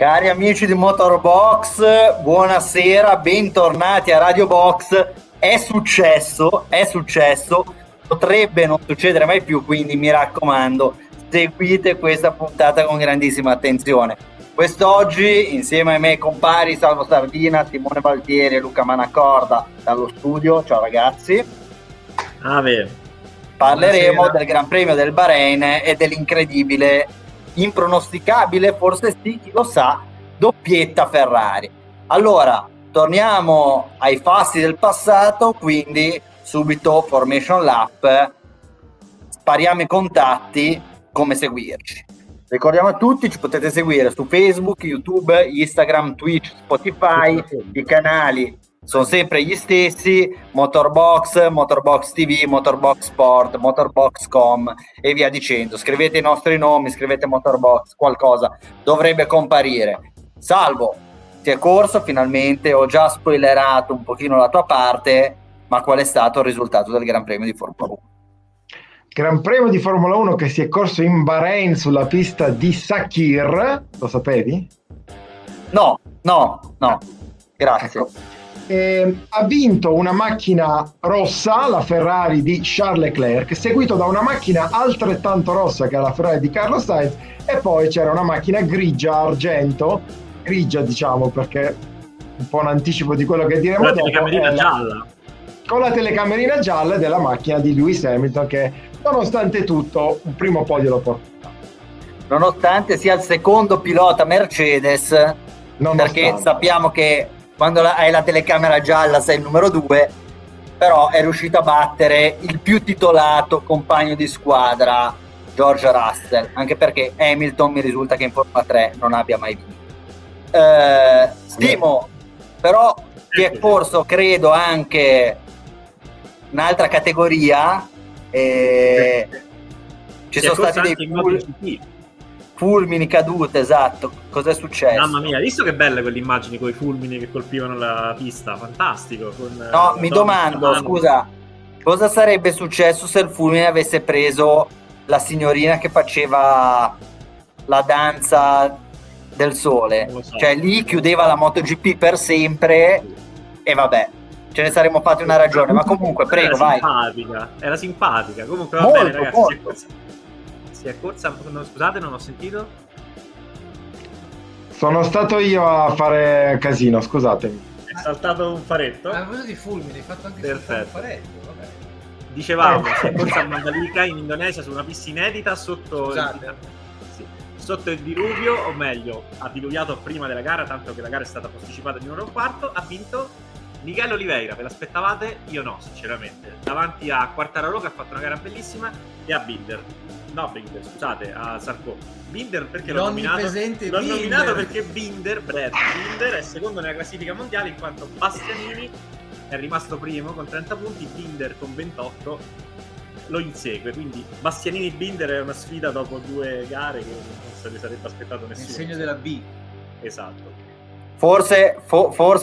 Cari amici di Motorbox, buonasera, bentornati a Radio Box. È successo, potrebbe non succedere mai più, quindi mi raccomando, seguite questa puntata con grandissima attenzione. Quest'oggi insieme a me compari Salvo Sardina, Simone Valtieri e Luca Manacorda dallo studio. Ciao ragazzi. Parleremo buonasera del Gran Premio del Bahrain e dell'incredibile, impronosticabile, forse sì, chi lo sa, doppietta Ferrari. Allora, torniamo ai fasti del passato, quindi subito formation lap, spariamo i contatti, come seguirci. Ricordiamo a tutti, ci potete seguire su Facebook, YouTube, Instagram, Twitch, Spotify, i canali sono sempre gli stessi, Motorbox, Motorbox TV, Motorbox Sport, Motorbox.com e via dicendo. Scrivete i nostri nomi, scrivete Motorbox, qualcosa dovrebbe comparire. Salvo, ti è corso finalmente, ho già spoilerato un pochino la tua parte, ma qual è stato il risultato del Gran Premio di Formula 1? Gran Premio di Formula 1 che si è corso in Bahrain sulla pista di Sakir, lo sapevi? No, grazie. Ecco. Ha vinto una macchina rossa, la Ferrari di Charles Leclerc, seguito da una macchina altrettanto rossa che è la Ferrari di Carlos Sainz, e poi c'era una macchina grigia, diciamo, perché un po' in anticipo di quello che diremo dopo, con la telecamerina gialla della macchina di Lewis Hamilton, che nonostante tutto un primo podio lo porta, nonostante sia il secondo pilota Mercedes, perché sappiamo che quando hai la telecamera gialla sei il numero 2, però è riuscito a battere il più titolato compagno di squadra, George Russell, anche perché Hamilton mi risulta che in Formula 3 non abbia mai vinto. Stimo, però ti è corso, credo, anche un'altra categoria, ci sono stati dei fulmini, cadute, esatto. Cos'è successo? Mamma mia, hai visto che belle quelle immagini con i fulmini che colpivano la pista? Fantastico. No, mi domando, scusa, cosa sarebbe successo se il fulmine avesse preso la signorina che faceva la danza del sole? So. Cioè lì chiudeva la MotoGP per sempre, e vabbè, ce ne saremmo fatti una ragione, ma comunque prego, vai. Era simpatica, comunque va molto, bene ragazzi, molto. Si è corsa, no, scusate, non ho sentito. Sono stato io a fare casino, scusatemi. È saltato un faretto. Ma cosa di fulmine, hai fatto anche saltare un faretto, vabbè. Dicevamo, si è corsa a Mandalika in Indonesia su una pista inedita sotto il diluvio, o meglio, ha diluviato prima della gara, tanto che la gara è stata posticipata di un'ora e un quarto, ha vinto Miguel Oliveira, ve l'aspettavate? Io no, sinceramente. Davanti a Quartararo, che ha fatto una gara bellissima, e a Sarko. Binder perché l'ho nominato? L'ho nominato perché Brad Binder è secondo nella classifica mondiale, in quanto Bastianini è rimasto primo con 30 punti, Binder con 28 lo insegue, quindi Bastianini-Binder è una sfida dopo due gare che non se ne sarebbe aspettato nessuno. Il segno della B. Esatto. Forse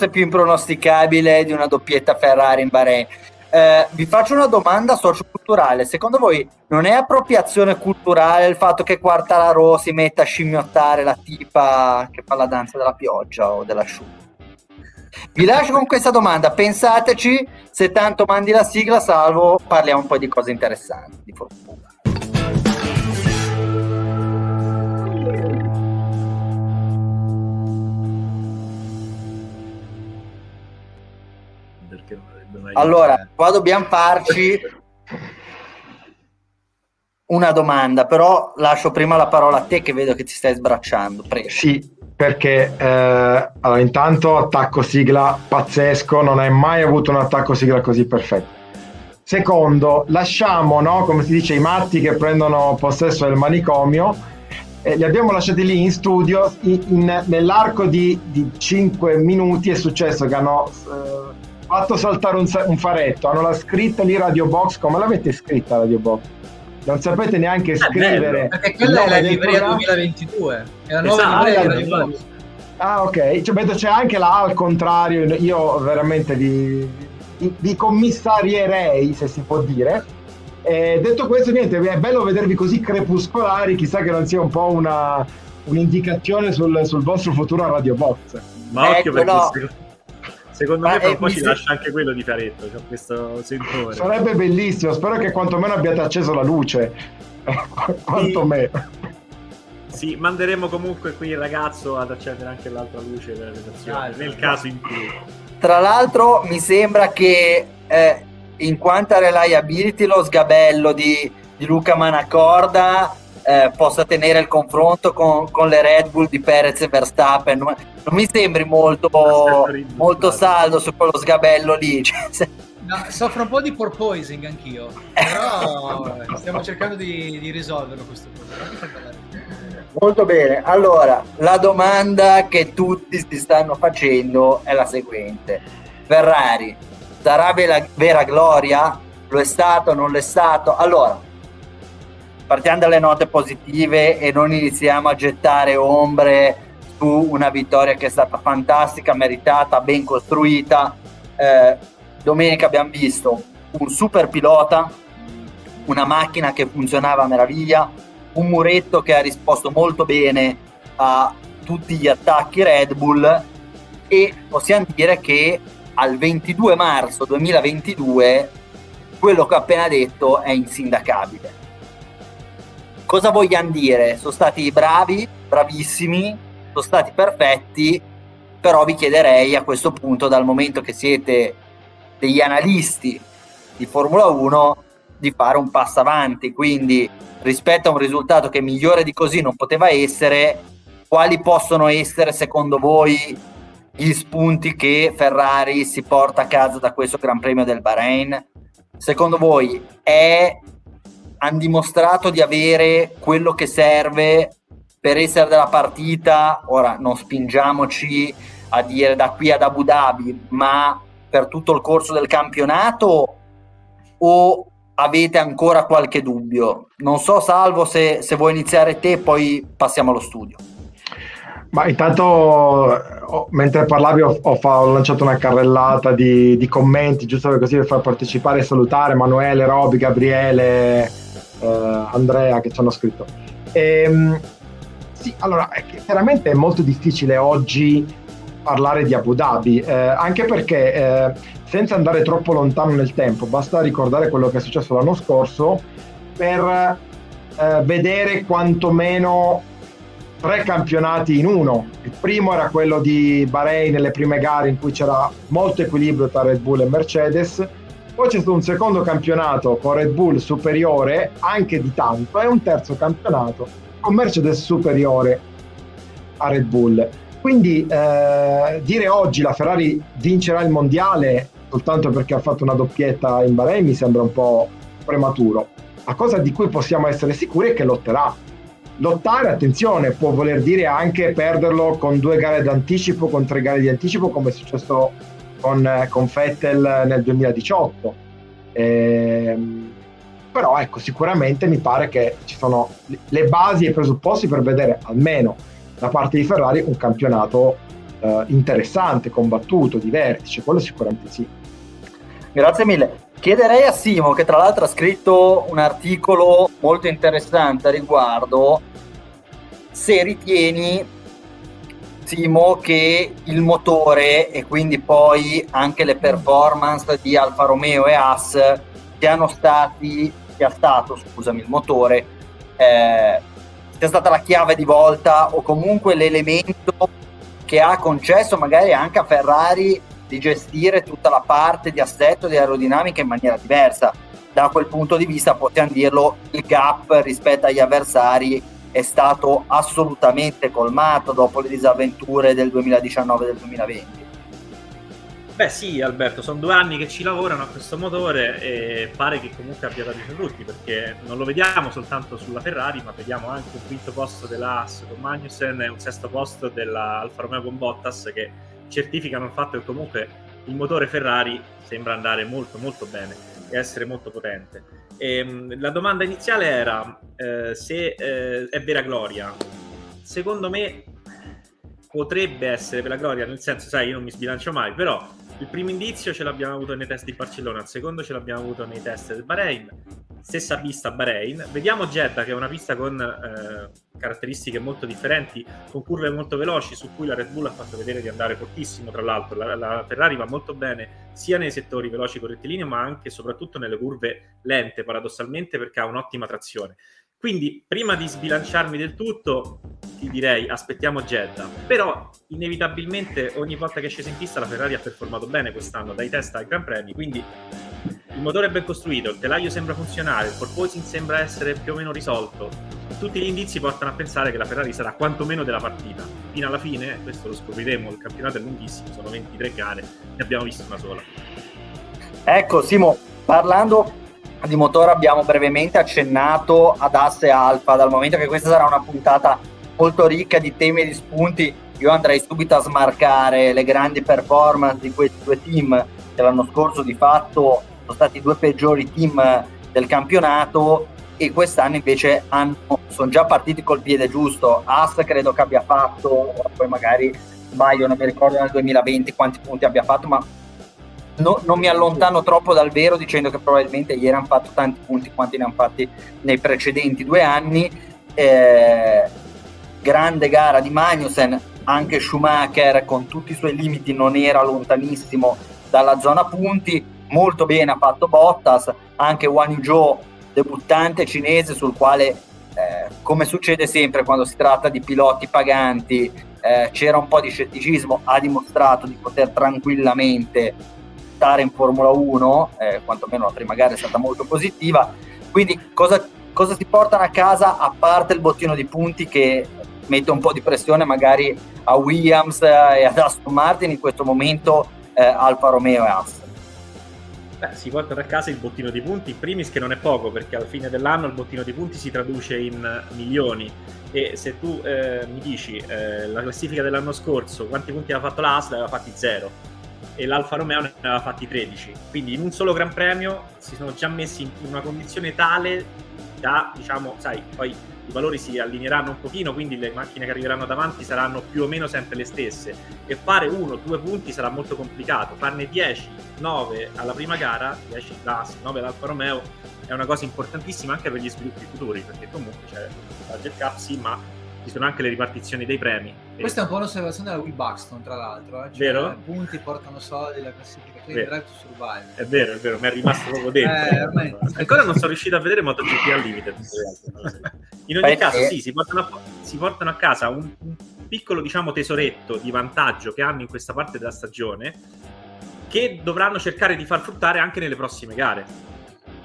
più impronosticabile di una doppietta Ferrari in Bahrain. Vi faccio una domanda socioculturale: secondo voi non è appropriazione culturale il fatto che Quartararo si metta a scimmiottare la tipa che fa la danza della pioggia o dell'asciutto? Vi lascio con questa domanda, pensateci, se tanto mandi la sigla Salvo, parliamo un po' di cose interessanti di fortuna. Allora, qua dobbiamo farci una domanda, però lascio prima la parola a te che vedo che ti stai sbracciando, prego. Sì, perché allora, intanto attacco sigla pazzesco, non hai mai avuto un attacco sigla così perfetto. Secondo, lasciamo, no, come si dice, i matti che prendono possesso del manicomio, li abbiamo lasciati lì in studio, nell'arco di 5 minuti è successo che hanno... fatto saltare un faretto, hanno la scritta lì Radio Box. Come l'avete scritta Radio Box? Non sapete neanche scrivere. Bello, perché quella è la livrea 2022, è la nuova livrea di Radio Box. Ah, ok, cioè, vedo c'è anche la A al contrario, io veramente vi commissarierei, se si può dire. Detto questo, niente, è bello vedervi così crepuscolari, chissà che non sia un po' una un'indicazione sul vostro futuro a Radio Box. Ma occhio, perché no. Secondo me poi ci lascia anche quello di Caretto, cioè questo sentore. Sarebbe bellissimo, spero che quantomeno abbiate acceso la luce. Sì, manderemo comunque qui il ragazzo ad accendere anche l'altra luce della redazione, nel caso in cui. Tra l'altro mi sembra che in quanto a reliability lo sgabello di Luca Manacorda possa tenere il confronto con le Red Bull di Perez e Verstappen. Non mi sembri molto saldo su quello sgabello lì. No, soffro un po' di porpoising anch'io, però stiamo cercando di risolverlo questo problema. Molto bene, allora la domanda che tutti si stanno facendo è la seguente: Ferrari sarà vera gloria? Lo è stato, non lo è stato? Allora partiamo dalle note positive e non iniziamo a gettare ombre su una vittoria che è stata fantastica, meritata, ben costruita. Domenica abbiamo visto un super pilota, una macchina che funzionava a meraviglia, un muretto che ha risposto molto bene a tutti gli attacchi Red Bull, e possiamo dire che al 22 marzo 2022 quello che ho appena detto è insindacabile. Cosa vogliamo dire? Sono stati bravi, bravissimi, sono stati perfetti, però vi chiederei a questo punto, dal momento che siete degli analisti di Formula 1, di fare un passo avanti, quindi rispetto a un risultato che migliore di così non poteva essere, quali possono essere secondo voi gli spunti che Ferrari si porta a casa da questo Gran Premio del Bahrain? Secondo voi hanno dimostrato di avere quello che serve per essere della partita? Ora non spingiamoci a dire da qui ad Abu Dhabi, ma per tutto il corso del campionato, o avete ancora qualche dubbio? Non so, Salvo, se vuoi iniziare te, poi passiamo allo studio. Ma intanto, mentre parlavi, ho lanciato una carrellata di commenti, giusto per così, per far partecipare e salutare Manuele, Roby, Gabriele, Andrea, che ci hanno scritto. Sì, allora, veramente è molto difficile oggi parlare di Abu Dhabi, anche perché senza andare troppo lontano nel tempo, basta ricordare quello che è successo l'anno scorso per vedere quantomeno tre campionati in uno. Il primo era quello di Bahrain, nelle prime gare in cui c'era molto equilibrio tra Red Bull e Mercedes, poi c'è stato un secondo campionato con Red Bull superiore anche di tanto, e un terzo campionato con Mercedes superiore a Red Bull. Quindi dire oggi la Ferrari vincerà il mondiale soltanto perché ha fatto una doppietta in Bahrain mi sembra un po' prematuro. La cosa di cui possiamo essere sicuri è che lotterà. Lottare, attenzione, può voler dire anche perderlo con 2 gare d'anticipo, con 3 gare di anticipo, come è successo con Vettel nel 2018. Però ecco, sicuramente mi pare che ci sono le basi e i presupposti per vedere almeno da parte di Ferrari un campionato interessante, combattuto, di vertice, quello sicuramente sì. Grazie mille. Chiederei a Simo, che tra l'altro ha scritto un articolo molto interessante a riguardo, se ritieni, Simo, che il motore e quindi poi anche le performance di Alfa Romeo e Haas sia stato il motore sia stata la chiave di volta, o comunque l'elemento che ha concesso magari anche a Ferrari di gestire tutta la parte di assetto, di aerodinamica in maniera diversa. Da quel punto di vista possiamo dirlo, il gap rispetto agli avversari è stato assolutamente colmato dopo le disavventure del 2019 e del 2020. Beh sì, Alberto, sono 2 anni che ci lavorano a questo motore e pare che comunque abbia dato i suoi frutti, perché non lo vediamo soltanto sulla Ferrari, ma vediamo anche un 5° posto della Haas con Magnussen e un 6° posto della Alfa Romeo con Bottas, che certificano il fatto che comunque il motore Ferrari sembra andare molto molto bene e essere molto potente. E la domanda iniziale era se è vera gloria. Secondo me potrebbe essere vera gloria, nel senso, sai, io non mi sbilancio mai, però il primo indizio ce l'abbiamo avuto nei test di Barcellona, il secondo ce l'abbiamo avuto nei test del Bahrain, stessa pista Bahrain, vediamo Jeddah, che è una pista con caratteristiche molto differenti, con curve molto veloci su cui la Red Bull ha fatto vedere di andare fortissimo. Tra l'altro la Ferrari va molto bene sia nei settori veloci con rettilineo, ma anche e soprattutto nelle curve lente, paradossalmente, perché ha un'ottima trazione. Quindi prima di sbilanciarmi del tutto ti direi aspettiamo Jeddah, però inevitabilmente ogni volta che è scesa in pista la Ferrari ha performato bene quest'anno, dai test ai Gran Premi, quindi il motore è ben costruito, il telaio sembra funzionare, il porpoising sembra essere più o meno risolto, tutti gli indizi portano a pensare che la Ferrari sarà quantomeno della partita fino alla fine, questo lo scopriremo, il campionato è lunghissimo, sono 23 gare, ne abbiamo vista una sola. Ecco Simo, parlando di motore abbiamo brevemente accennato ad Haas e Alfa, dal momento che questa sarà una puntata molto ricca di temi e di spunti, io andrei subito a smarcare le grandi performance di questi due team che l'anno scorso di fatto sono stati i due peggiori team del campionato e quest'anno invece sono già partiti col piede giusto. Haas credo che abbia fatto, poi magari sbaglio, non mi ricordo nel 2020 quanti punti abbia fatto, ma no, non mi allontano troppo dal vero dicendo che probabilmente ieri hanno fatto tanti punti quanti ne hanno fatti nei precedenti 2 anni. Grande gara di Magnussen, anche Schumacher con tutti i suoi limiti non era lontanissimo dalla zona punti, molto bene ha fatto Bottas, anche Wang Zhou, debuttante cinese sul quale come succede sempre quando si tratta di piloti paganti c'era un po' di scetticismo, ha dimostrato di poter tranquillamente stare in Formula 1, quantomeno la prima gara è stata molto positiva, quindi cosa si portano a casa a parte il bottino di punti che mette un po' di pressione magari a Williams e ad Aston Martin in questo momento, Alfa Romeo e Haas? Si portano a casa il bottino di punti, in primis che non è poco perché alla fine dell'anno il bottino di punti si traduce in milioni e se tu mi dici la classifica dell'anno scorso quanti punti aveva fatto la Haas, l'aveva fatti 0 e l'Alfa Romeo ne aveva fatti 13, quindi in un solo Gran Premio si sono già messi in una condizione tale da, diciamo, sai, poi i valori si allineeranno un pochino, quindi le macchine che arriveranno davanti saranno più o meno sempre le stesse e fare 1-2 punti sarà molto complicato, farne 10-9 alla prima gara, 10 Haas, 9 all'Alfa Romeo è una cosa importantissima anche per gli sviluppi futuri, perché comunque c'è la Jet Cup sì, ma ci sono anche le ripartizioni dei premi. Questa è un po' l'osservazione della Will Buxton, tra l'altro. Cioè, vero? I punti portano soldi, la classifica di Drive to Survive. È vero, mi è rimasto proprio dentro. Ancora non sono riuscito a vedere MotoGP al limite. In ogni caso, sì, si portano a casa un piccolo, diciamo, tesoretto di vantaggio che hanno in questa parte della stagione che dovranno cercare di far fruttare anche nelle prossime gare.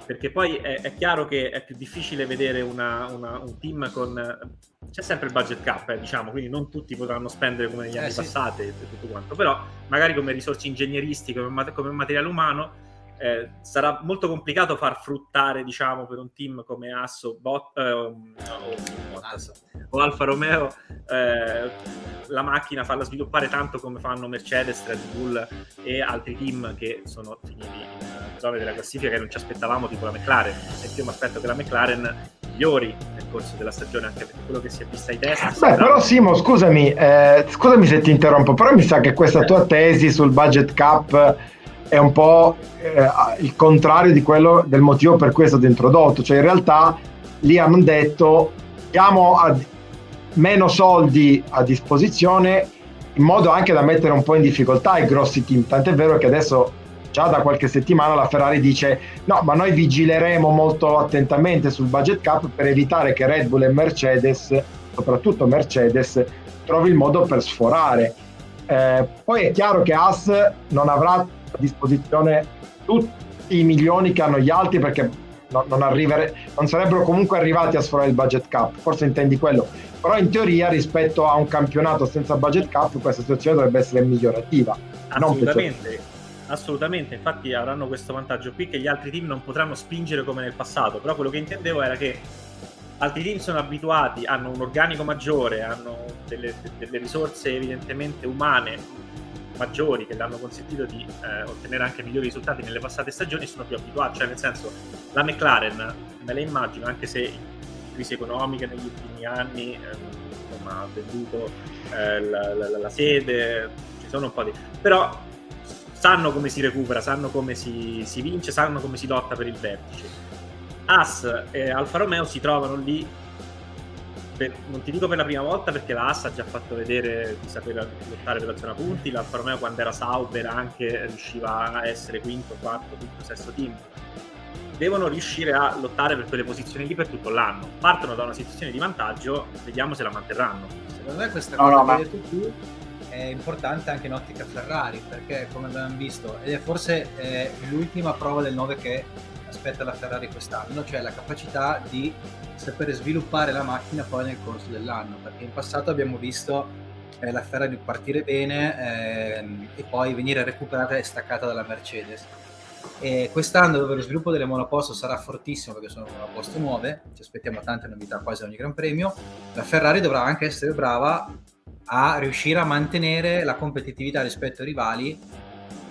Perché poi è chiaro che è più difficile vedere un team con... C'è sempre il budget cap, diciamo, quindi non tutti potranno spendere come negli anni passati e tutto quanto, però magari come risorse ingegneristiche, come materiale umano, sarà molto complicato far fruttare, diciamo, per un team come Haas o Alfa Romeo la macchina, farla sviluppare tanto come fanno Mercedes, Red Bull e altri team che sono finiti in zone della classifica che non ci aspettavamo, tipo la McLaren. Per esempio, mi aspetto che la McLaren migliori nel corso della stagione, anche perché quello che si è visto ai test. Però Simo, scusami se ti interrompo, però mi sa che questa tua tesi sul budget cap è un po' il contrario di quello del motivo per cui è stato introdotto, cioè in realtà lì hanno detto diamo meno soldi a disposizione in modo anche da mettere un po' in difficoltà i grossi team, tant'è vero che adesso già da qualche settimana la Ferrari dice no, ma noi vigileremo molto attentamente sul budget cap per evitare che Red Bull e Mercedes, soprattutto Mercedes, trovi il modo per sforare. Poi è chiaro che Haas non avrà a disposizione tutti i milioni che hanno gli altri perché non sarebbero comunque arrivati a sforare il budget cap, forse intendi quello, però in teoria rispetto a un campionato senza budget cap questa situazione dovrebbe essere migliorativa. Assolutamente, infatti avranno questo vantaggio qui che gli altri team non potranno spingere come nel passato, però quello che intendevo era che altri team sono abituati, hanno un organico maggiore, hanno delle risorse evidentemente umane maggiori che l'hanno consentito di ottenere anche migliori risultati nelle passate stagioni, sono più abituati, cioè nel senso la McLaren me la immagino, anche se in crisi economica negli ultimi anni ha venduto la sede, ci sono un po' di... però sanno come si recupera, sanno come si vince, sanno come si lotta per il vertice. Haas e Alfa Romeo si trovano lì non ti dico per la prima volta, perché la Haas ha già fatto vedere di sapere lottare per la zona punti, l'Alfa Romeo quando era Sauber anche riusciva a essere quinto, quarto, quinto, sesto team. Devono riuscire a lottare per quelle posizioni lì per tutto l'anno. Partono da una situazione di vantaggio, vediamo se la manterranno. Secondo me questa cosa che hai detto tu è importante anche in ottica Ferrari, perché come abbiamo visto, ed è forse l'ultima prova del 9 che aspetta la Ferrari quest'anno, cioè la capacità di sapere sviluppare la macchina poi nel corso dell'anno, perché in passato abbiamo visto la Ferrari partire bene e poi venire recuperata e staccata dalla Mercedes. E quest'anno, dove lo sviluppo delle monoposto sarà fortissimo perché sono monoposto nuove, ci aspettiamo tante novità quasi ogni Gran Premio, la Ferrari dovrà anche essere brava a riuscire a mantenere la competitività rispetto ai rivali,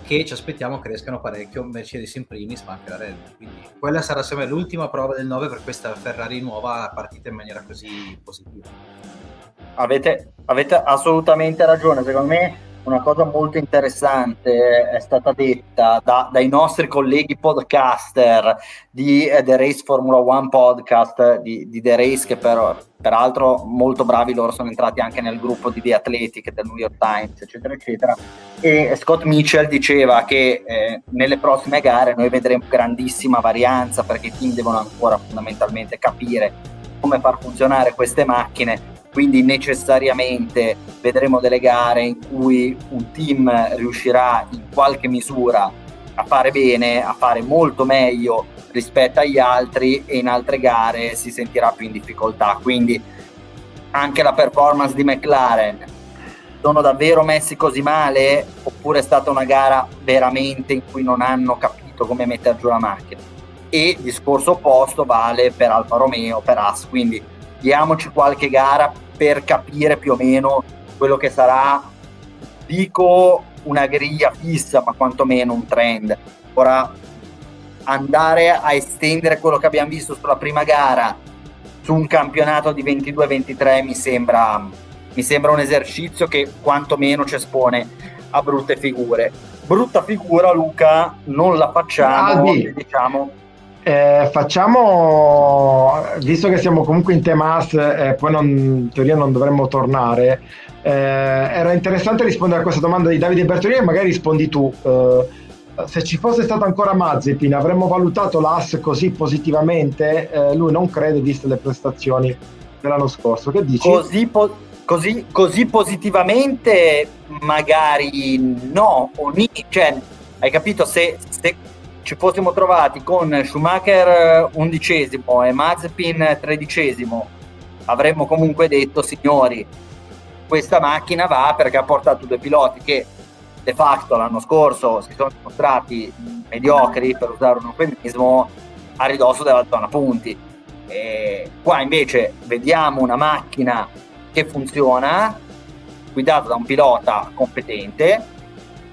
che ci aspettiamo crescano parecchio, Mercedes in primis ma anche la Red Bull. Quindi quella sarà secondo me l'ultima prova del 9 per questa Ferrari nuova partita in maniera così positiva. Avete assolutamente ragione. Secondo me una cosa molto interessante è stata detta dai nostri colleghi podcaster di The Race Formula One Podcast, di The Race, che peraltro molto bravi loro, sono entrati anche nel gruppo di The Athletic del New York Times, eccetera eccetera, e Scott Mitchell diceva che nelle prossime gare noi vedremo grandissima varianza, perché i team devono ancora fondamentalmente capire come far funzionare queste macchine. Quindi necessariamente vedremo delle gare in cui un team riuscirà in qualche misura a fare bene, a fare molto meglio rispetto agli altri, e in altre gare si sentirà più in difficoltà. Quindi anche la performance di McLaren, sono davvero messi così male oppure è stata una gara veramente in cui non hanno capito come mettere giù la macchina? E discorso opposto vale per Alfa Romeo, per Haas, quindi diamoci qualche gara per capire più o meno quello che sarà, dico una griglia fissa, ma quantomeno un trend. Ora andare a estendere quello che abbiamo visto sulla prima gara su un campionato di 22-23 mi sembra un esercizio che quantomeno ci espone a brutte figure. Brutta figura, Luca, non la facciamo, diciamo. Facciamo, visto che siamo comunque in tema AS, poi in teoria non dovremmo tornare, era interessante rispondere a questa domanda di Davide Bertolini, e magari rispondi tu. Se ci fosse stato ancora Mazepin, avremmo valutato l'AS così positivamente? Lui non crede, viste le prestazioni dell'anno scorso. Che dici? Così positivamente magari no, cioè, hai capito, se ci fossimo trovati con Schumacher 11° e Mazepin 13°, avremmo comunque detto: signori, questa macchina va, perché ha portato due piloti che de facto l'anno scorso si sono dimostrati mediocri, per usare un eufemismo, a ridosso della zona punti. E qua invece vediamo una macchina che funziona, guidata da un pilota competente,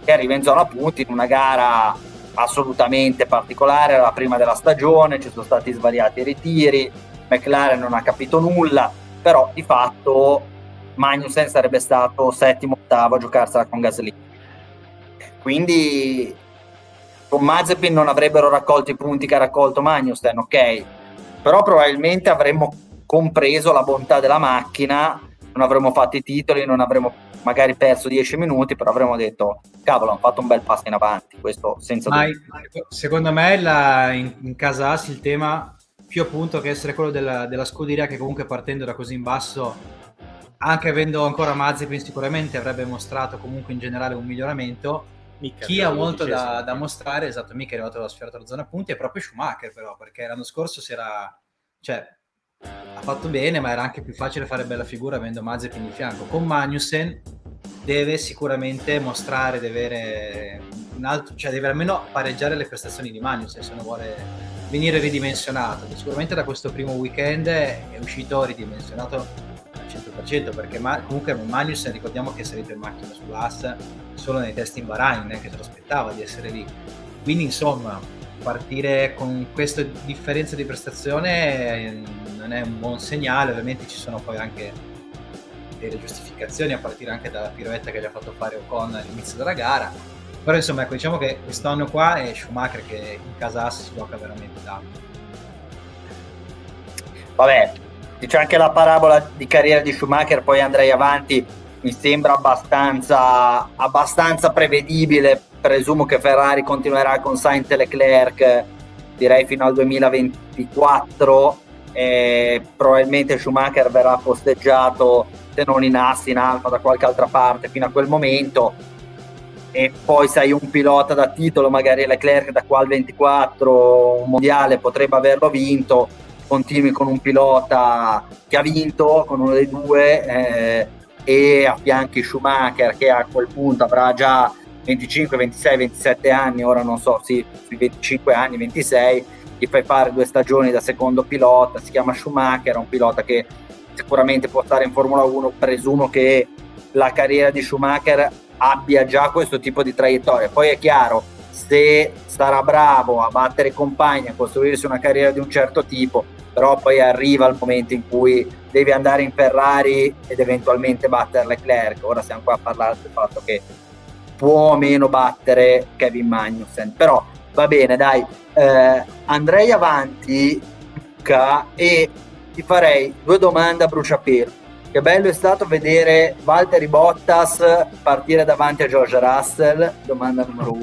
che arriva in zona punti in una gara assolutamente particolare, era la prima della stagione, ci sono stati svariati ritiri, McLaren non ha capito nulla, però di fatto Magnussen sarebbe stato 7º, 8º a giocarsela con Gasly. Quindi con Mazepin non avrebbero raccolto i punti che ha raccolto Magnussen, ok, però probabilmente avremmo compreso la bontà della macchina, non avremmo fatto i titoli, non avremmo magari perso 10 minuti, però avremmo detto: cavolo, hanno fatto un bel passo in avanti. Questo senza dubbio. Secondo me in casa AS il tema più, appunto, che essere quello della scuderia, che comunque partendo da così in basso, anche avendo ancora Mazepin, sicuramente avrebbe mostrato comunque in generale un miglioramento. Mica, chi ha molto da mostrare, esatto, mica è arrivato alla sfiorata della zona punti, è proprio Schumacher, però, perché l'anno scorso ha fatto bene, ma era anche più facile fare bella figura avendo Mazepin di fianco. Con Magnussen deve sicuramente mostrare, deve avere un altro, cioè deve almeno pareggiare le prestazioni di Magnussen se non vuole venire ridimensionato. Sicuramente da questo primo weekend è uscito ridimensionato al 100%, perché comunque Magnussen, ricordiamo che è salito in macchina sull'AS solo nei test in Bahrain, che se lo aspettava di essere lì, quindi insomma partire con questa differenza di prestazione non è un buon segnale. Ovviamente ci sono poi anche delle giustificazioni, a partire anche dalla piroetta che gli ha fatto fare Ocon all'inizio della gara, però insomma, ecco, diciamo che quest'anno qua è Schumacher che in casa AS si gioca veramente tanto. Vabbè, c'è anche la parabola di carriera di Schumacher, poi andrei avanti, mi sembra abbastanza prevedibile. Presumo che Ferrari continuerà con Sainz e Leclerc, direi fino al 2024, e probabilmente Schumacher verrà posteggiato, se non in Haas, in Alfa, da qualche altra parte fino a quel momento, e poi sai, un pilota da titolo, magari Leclerc da qua al 24 mondiale potrebbe averlo vinto, continui con un pilota che ha vinto, con uno dei due, e affianchi Schumacher che a quel punto avrà già 25, 26, 27 anni, ora non so, sì, 25 anni, 26, gli fai fare 2 stagioni da secondo pilota, si chiama Schumacher, è un pilota che sicuramente può stare in Formula 1, presumo che la carriera di Schumacher abbia già questo tipo di traiettoria. Poi è chiaro, se sarà bravo a battere compagni, a costruirsi una carriera di un certo tipo, però poi arriva il momento in cui devi andare in Ferrari ed eventualmente battere Leclerc. Ora siamo qua a parlare del fatto che può o meno battere Kevin Magnussen, però va bene, dai, andrei avanti, Luca, e ti farei 2 domande a bruciapelo. Che bello è stato vedere Valtteri Bottas partire davanti a George Russell, domanda numero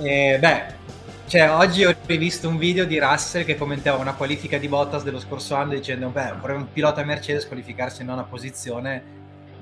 1. Oggi ho rivisto un video di Russell che commentava una qualifica di Bottas dello scorso anno dicendo vorrei un pilota Mercedes qualificarsi in 9ª posizione,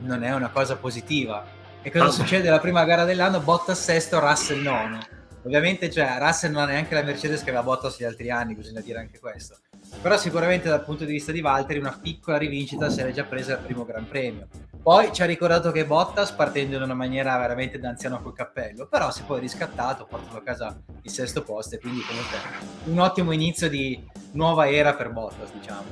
non è una cosa positiva. E cosa succede alla prima gara dell'anno? Bottas 6º, Russell 9º. Ovviamente Russell non ha neanche la Mercedes che aveva Bottas gli altri anni, bisogna dire anche questo. Però sicuramente dal punto di vista di Valtteri una piccola rivincita se l'è già presa al primo Gran Premio. Poi ci ha ricordato che Bottas, partendo in una maniera veramente da anziano col cappello, però si è poi riscattato, portando a casa il 6º posto, e quindi comunque un ottimo inizio di nuova era per Bottas, diciamo.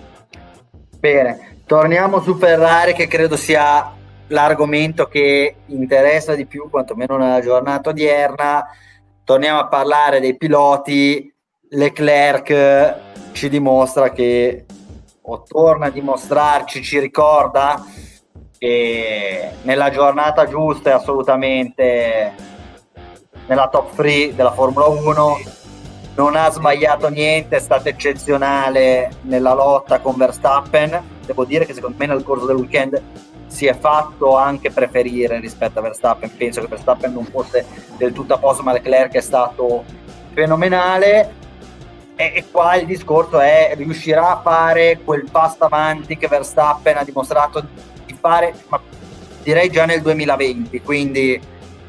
Bene, torniamo su Ferrari, che credo sia l'argomento che interessa di più, quantomeno nella giornata odierna. Torniamo a parlare dei piloti. Leclerc ci dimostra che, o torna a dimostrarci, ci ricorda che nella giornata giusta è assolutamente nella top 3 della Formula 1, non ha sbagliato niente, è stato eccezionale nella lotta con Verstappen. Devo dire che secondo me nel corso del weekend si è fatto anche preferire rispetto a Verstappen, penso che Verstappen non fosse del tutto a posto, ma Leclerc è stato fenomenale, e qua il discorso è: riuscirà a fare quel passo avanti che Verstappen ha dimostrato di fare, ma direi già nel 2020, quindi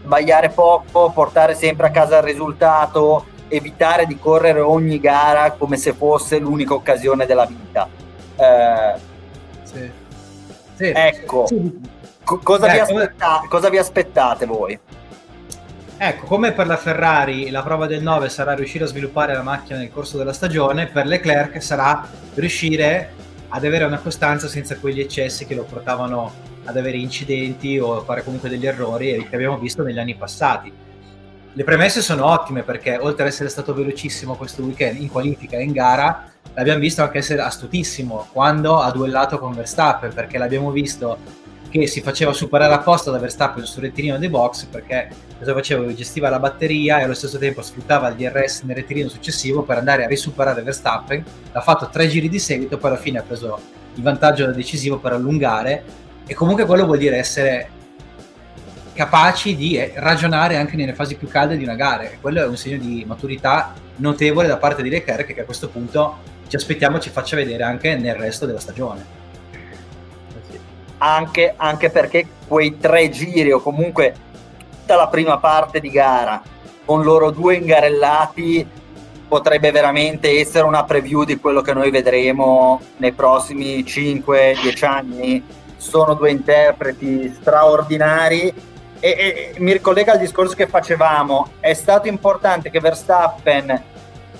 sbagliare poco, portare sempre a casa il risultato, evitare di correre ogni gara come se fosse l'unica occasione della vita. Sì. Sì. Ecco, sì. Cosa vi aspettate voi? Ecco, come per la Ferrari la prova del 9 sarà riuscire a sviluppare la macchina nel corso della stagione, per Leclerc sarà riuscire ad avere una costanza senza quegli eccessi che lo portavano ad avere incidenti o a fare comunque degli errori che abbiamo visto negli anni passati. Le premesse sono ottime, perché oltre ad essere stato velocissimo questo weekend in qualifica e in gara, l'abbiamo visto anche essere astutissimo quando ha duellato con Verstappen, perché l'abbiamo visto che si faceva superare apposta da Verstappen sul rettilineo dei box, perché cosa faceva? Gestiva la batteria e allo stesso tempo sfruttava il DRS nel rettilineo successivo per andare a risuperare Verstappen. L'ha fatto 3 giri di seguito, poi alla fine ha preso il vantaggio decisivo per allungare, e comunque quello vuol dire essere capaci di ragionare anche nelle fasi più calde di una gara, e quello è un segno di maturità notevole da parte di Leclerc, che a questo punto ci aspettiamo ci faccia vedere anche nel resto della stagione. Anche perché quei 3 giri, o comunque tutta la prima parte di gara con loro 2 ingarellati, potrebbe veramente essere una preview di quello che noi vedremo nei prossimi 5-10 anni. Sono 2 interpreti straordinari, e mi ricollega al discorso che facevamo: è stato importante che Verstappen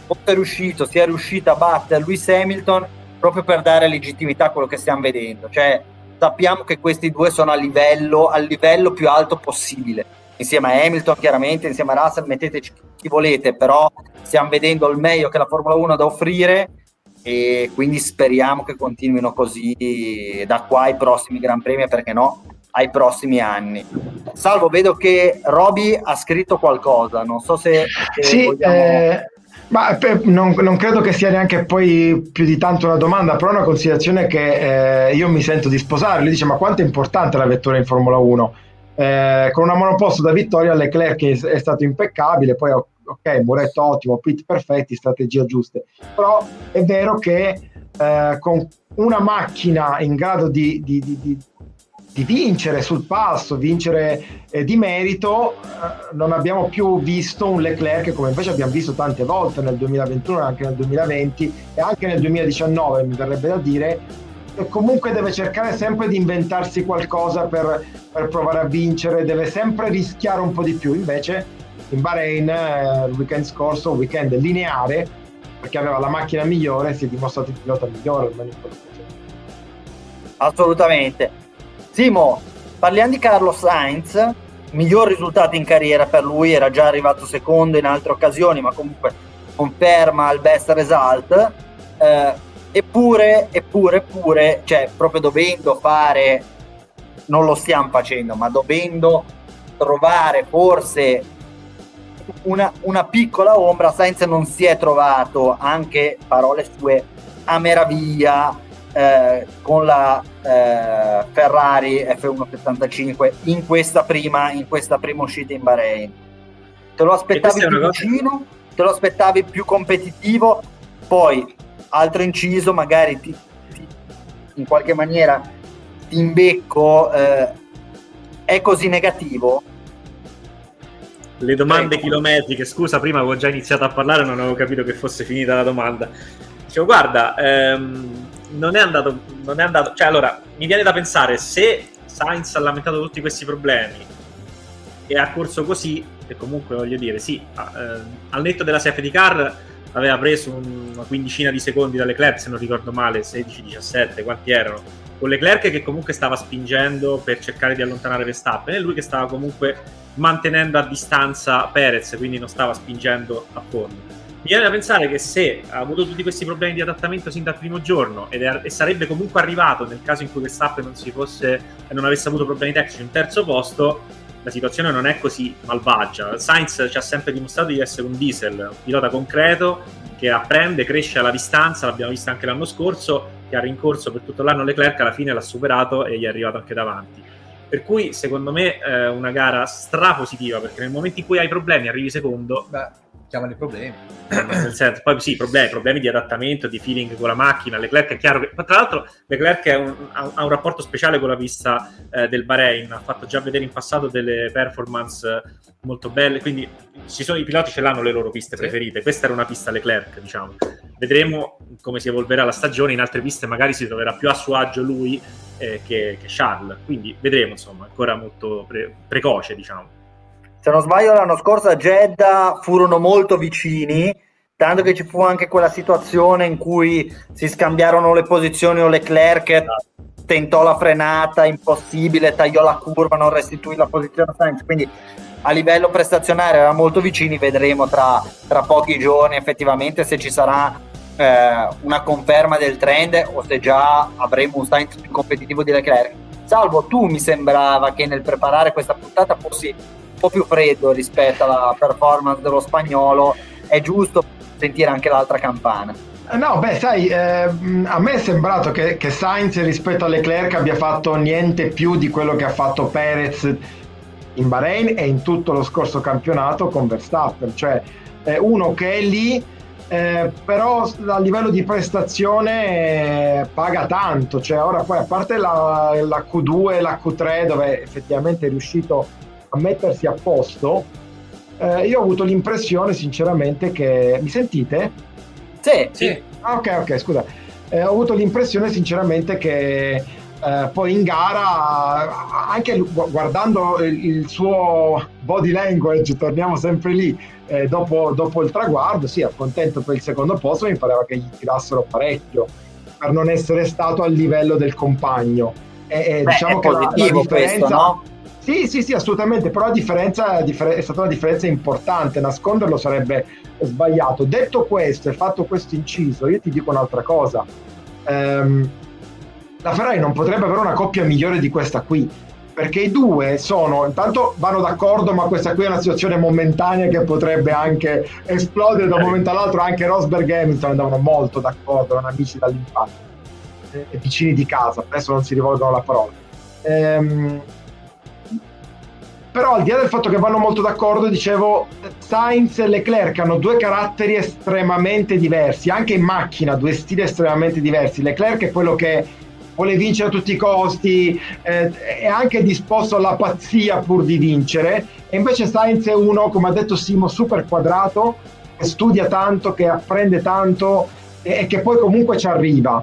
sia riuscito a battere Lewis Hamilton, proprio per dare legittimità a quello che stiamo vedendo, cioè sappiamo che questi 2 sono al livello più alto possibile, insieme a Hamilton chiaramente, insieme a Russell, metteteci chi volete, però stiamo vedendo il meglio che la Formula 1 ha da offrire, e quindi speriamo che continuino così da qua ai prossimi Gran Premi, perché no, ai prossimi anni. Salvo, vedo che Roby ha scritto qualcosa, non so se sì, vogliamo... Ma non credo che sia neanche poi più di tanto una domanda, però è una considerazione che io mi sento di sposare. Lui dice: ma quanto è importante la vettura in Formula 1? Con una monoposto da vittoria, Leclerc è stato impeccabile, poi ok, muretto ottimo, pit perfetti, strategia giuste, però è vero che con una macchina in grado di vincere sul passo, vincere di merito, non abbiamo più visto un Leclerc come invece abbiamo visto tante volte nel 2021, anche nel 2020 e anche nel 2019, mi verrebbe da dire, e comunque deve cercare sempre di inventarsi qualcosa per provare a vincere, deve sempre rischiare un po' di più. Invece in Bahrain il weekend scorso, un weekend lineare, perché aveva la macchina migliore, si è dimostrato il pilota migliore, almeno in quello che c'è. Assolutamente. Simo, parliamo di Carlos Sainz, miglior risultato in carriera per lui, era già arrivato secondo in altre occasioni, ma comunque conferma il best result, eppure, cioè proprio dovendo fare, non lo stiamo facendo, ma dovendo trovare forse una piccola ombra, Sainz non si è trovato, anche parole sue, a meraviglia. Con la Ferrari F175 in questa prima uscita in Bahrain, te lo aspettavi più vicino, te lo aspettavi più competitivo? Poi altro inciso, magari ti in qualche maniera ti imbecco, è così negativo? Le domande chilometriche, scusa, prima avevo già iniziato a parlare, non avevo capito che fosse finita la domanda. Dicevo, guarda, non è andato, cioè, allora mi viene da pensare, se Sainz ha lamentato tutti questi problemi e ha corso così, e comunque voglio dire, sì, al netto della safety car aveva preso una quindicina di secondi da Leclerc, se non ricordo male, 16-17, quanti erano, con Leclerc che comunque stava spingendo per cercare di allontanare Verstappen e lui che stava comunque mantenendo a distanza Perez, quindi non stava spingendo a fondo. Mi viene da pensare che se ha avuto tutti questi problemi di adattamento sin dal primo giorno e sarebbe comunque arrivato, nel caso in cui Verstappen non avesse avuto problemi tecnici, un terzo posto, la situazione non è così malvagia. Sainz ci ha sempre dimostrato di essere un diesel, un pilota concreto che apprende, cresce alla distanza, l'abbiamo visto anche l'anno scorso, che ha rincorso per tutto l'anno Leclerc, alla fine l'ha superato e gli è arrivato anche davanti. Per cui secondo me è una gara strapositiva, perché nel momento in cui hai problemi arrivi secondo... Beh, chiamano i problemi, nel senso, poi sì, problemi di adattamento, di feeling con la macchina. Leclerc è chiaro che, tra l'altro, Leclerc ha un rapporto speciale con la pista del Bahrain, ha fatto già vedere in passato delle performance molto belle, quindi i piloti ce l'hanno le loro piste preferite, questa era una pista Leclerc, diciamo. Vedremo come si evolverà la stagione, in altre piste magari si troverà più a suo agio lui che Charles, quindi vedremo, insomma, ancora molto precoce, diciamo. Se non sbaglio l'anno scorso a Jeddah furono molto vicini, tanto che ci fu anche quella situazione in cui si scambiarono le posizioni o Leclerc tentò la frenata impossibile, tagliò la curva, non restituì la posizione a Sainz, quindi a livello prestazionale erano molto vicini. Vedremo tra pochi giorni effettivamente se ci sarà una conferma del trend o se già avremo un Sainz più competitivo di Leclerc. Salvo, tu mi sembrava che nel preparare questa puntata fossi un po' più freddo rispetto alla performance dello spagnolo, è giusto sentire anche l'altra campana? No, beh, sai, a me è sembrato che Sainz rispetto a Leclerc abbia fatto niente più di quello che ha fatto Perez in Bahrain e in tutto lo scorso campionato con Verstappen, cioè uno che è lì, però a livello di prestazione paga tanto, cioè ora poi a parte la Q2 e la Q3 dove effettivamente è riuscito a mettersi a posto, io ho avuto l'impressione sinceramente che... Mi sentite? Sì. Ok, scusa. Ho avuto l'impressione sinceramente che poi in gara, anche guardando il suo body language, torniamo sempre lì, dopo il traguardo, sì, accontento per il secondo posto, mi pareva che gli tirassero parecchio per non essere stato al livello del compagno. Beh, diciamo che la differenza... Questo, no? Sì, assolutamente, però la differenza è stata una differenza importante, nasconderlo sarebbe sbagliato. Detto questo e fatto questo inciso, io ti dico un'altra cosa, la Ferrari non potrebbe avere una coppia migliore di questa qui, perché i due sono, intanto vanno d'accordo, ma questa qui è una situazione momentanea che potrebbe anche esplodere da un momento all'altro. Anche Rosberg e Hamilton andavano molto d'accordo, erano amici dall'infanzia, vicini di casa, adesso non si rivolgono la parola. Però al di là del fatto che vanno molto d'accordo, dicevo, Sainz e Leclerc hanno due caratteri estremamente diversi, anche in macchina due stili estremamente diversi. Leclerc è quello che vuole vincere a tutti i costi, è anche disposto alla pazzia pur di vincere, e invece Sainz è uno, come ha detto Simo, super quadrato, che studia tanto, che apprende tanto e che poi comunque ci arriva.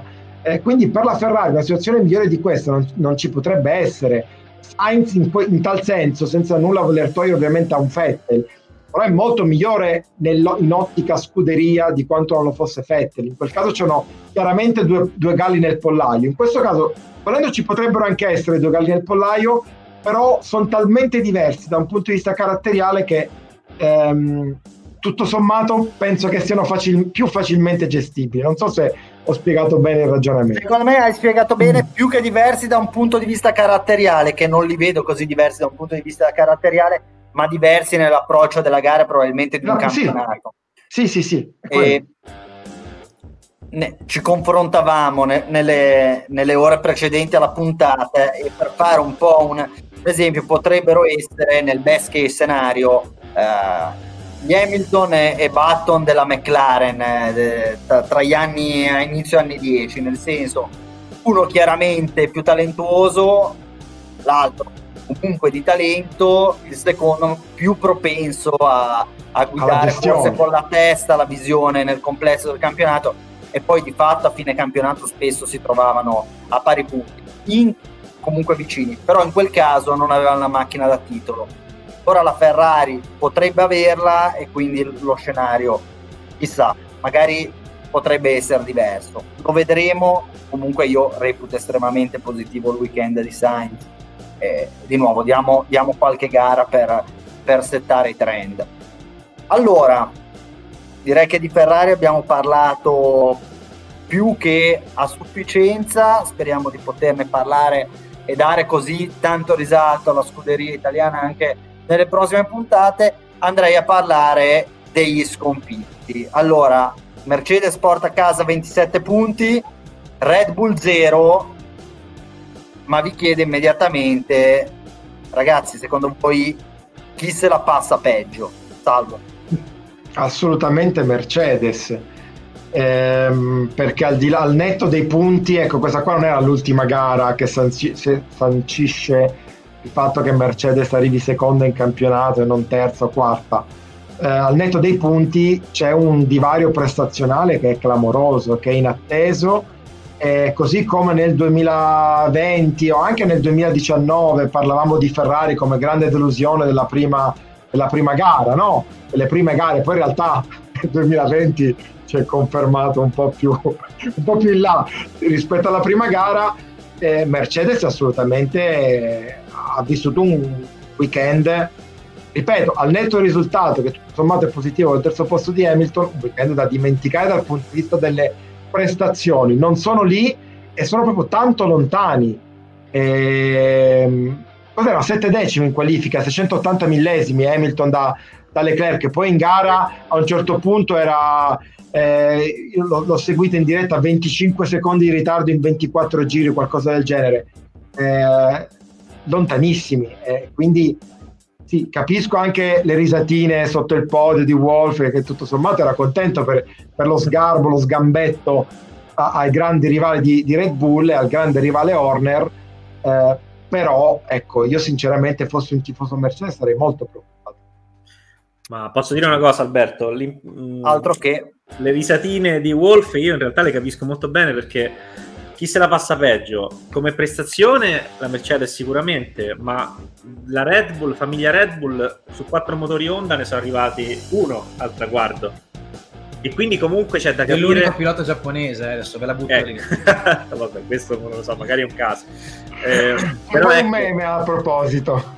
Quindi per la Ferrari una situazione migliore di questa non ci potrebbe essere. Sainz in tal senso, senza nulla voler togliere ovviamente a un Vettel, però è molto migliore in ottica scuderia di quanto non lo fosse Vettel. In quel caso c'erano chiaramente due galli nel pollaio. In questo caso, volendo, ci potrebbero anche essere due galli nel pollaio, però sono talmente diversi da un punto di vista caratteriale che tutto sommato penso che siano più facilmente gestibili. Non so se ho spiegato bene il ragionamento. Secondo me hai spiegato bene, più che diversi da un punto di vista caratteriale, che non li vedo così diversi da un punto di vista caratteriale, ma diversi nell'approccio della gara, probabilmente di un campionato. Sì. E ci confrontavamo nelle ore precedenti alla puntata, e per fare un po' un esempio potrebbero essere, nel best case scenario, Hamilton e Button della McLaren tra gli anni a inizio anni 10, nel senso, uno chiaramente più talentuoso, l'altro comunque di talento, il secondo più propenso a guidare forse con la testa, la visione nel complesso del campionato, e poi di fatto a fine campionato spesso si trovavano a pari punti, comunque vicini, però in quel caso non avevano la macchina da titolo. Ora la Ferrari potrebbe averla, e quindi lo scenario, chissà, magari potrebbe essere diverso. Lo vedremo. Comunque io reputo estremamente positivo il weekend di Sainz. Di nuovo, diamo qualche gara per settare i trend. Allora, direi che di Ferrari abbiamo parlato più che a sufficienza. Speriamo di poterne parlare e dare così tanto risalto alla scuderia italiana anche nelle prossime puntate. Andrei a parlare degli sconfitti. Allora, Mercedes porta a casa 27 punti, Red Bull 0, ma vi chiedo immediatamente, ragazzi, secondo voi chi se la passa peggio? Salvo. Assolutamente Mercedes, perché al netto dei punti, ecco, questa qua non era l'ultima gara che sancisce il fatto che Mercedes arrivi seconda in campionato e non terza o quarta. Al netto dei punti c'è un divario prestazionale che è clamoroso, che è inatteso, così come nel 2020 o anche nel 2019 parlavamo di Ferrari come grande delusione della prima gara, no? Delle prime gare. Poi in realtà nel 2020 ci è confermato un po' più in là rispetto alla prima gara. Mercedes assolutamente ha vissuto un weekend, ripeto, al netto del risultato che tutto sommato è positivo al terzo posto di Hamilton, un weekend da dimenticare dal punto di vista delle prestazioni. Non sono lì e sono proprio tanto lontani. Cos'era? 7 decimi in qualifica, 680 millesimi Hamilton da Leclerc, che poi in gara a un certo punto era... l'ho seguita in diretta, 25 secondi di ritardo in 24 giri, qualcosa del genere, lontanissimi, quindi sì, capisco anche le risatine sotto il podio di Wolff, che tutto sommato era contento per lo sgarbo, lo sgambetto ai grandi rivali di Red Bull e al grande rivale Horner, però ecco, io sinceramente, fossi un tifoso Mercedes, sarei molto preoccupato. Ma posso dire una cosa, Alberto? Altro che le risatine di Wolff io in realtà le capisco molto bene, perché chi se la passa peggio come prestazione? La Mercedes sicuramente, ma la Red Bull, famiglia Red Bull, su 4 motori Honda ne sono arrivati uno al traguardo, e quindi comunque c'è da capire. È l'unico pilota giapponese, adesso ve la butto lì. Vabbè, questo non lo so, magari è un caso, però è un meme a proposito.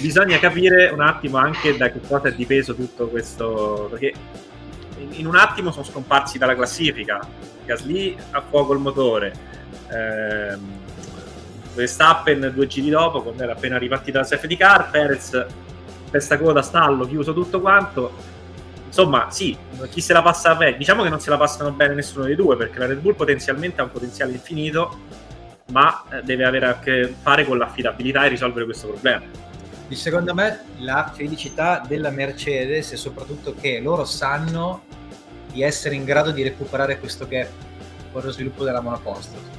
Bisogna capire un attimo anche da che cosa è dipeso tutto questo, perché in un attimo sono scomparsi dalla classifica. Gasly a fuoco il motore, Verstappen due giri dopo, quando era appena ripartita la safety car, Perez testacoda, stallo, chiuso tutto quanto. Insomma, sì, chi se la passa bene? Diciamo che non se la passano bene nessuno dei due, perché la Red Bull potenzialmente ha un potenziale infinito, ma deve avere a che fare con l'affidabilità e risolvere questo problema. Secondo me la felicità della Mercedes è soprattutto che loro sanno di essere in grado di recuperare questo gap con lo sviluppo della monoposto.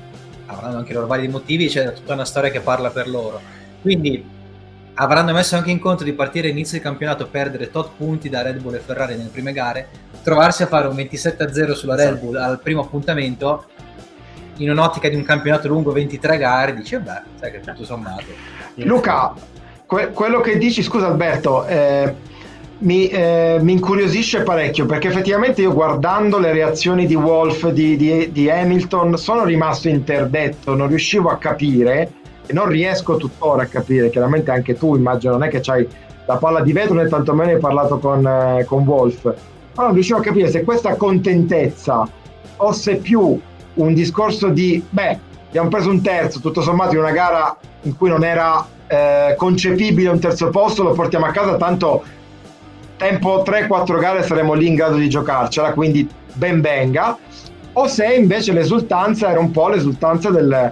Avranno anche i loro vari motivi, c'è tutta una storia che parla per loro, quindi avranno messo anche in conto di partire all'inizio del campionato, perdere tot punti da Red Bull e Ferrari nelle prime gare, trovarsi a fare un 27-0 sulla Red Bull al primo appuntamento, in un'ottica di un campionato lungo 23 gare, dice beh, sai che tutto sommato. Luca, quello che dici, scusa Alberto, mi incuriosisce parecchio, perché effettivamente io, guardando le reazioni di Wolff, di Hamilton, sono rimasto interdetto, non riuscivo a capire e non riesco tuttora a capire, chiaramente anche tu immagino, non è che c'hai la palla di vetro, né tantomeno hai parlato con Wolff, ma non riuscivo a capire se questa contentezza o se più un discorso di abbiamo preso un terzo, tutto sommato in una gara in cui non era concepibile un terzo posto, lo portiamo a casa, tanto tempo 3-4 gare saremo lì in grado di giocarcela, quindi ben venga, o se invece l'esultanza era un po' l'esultanza della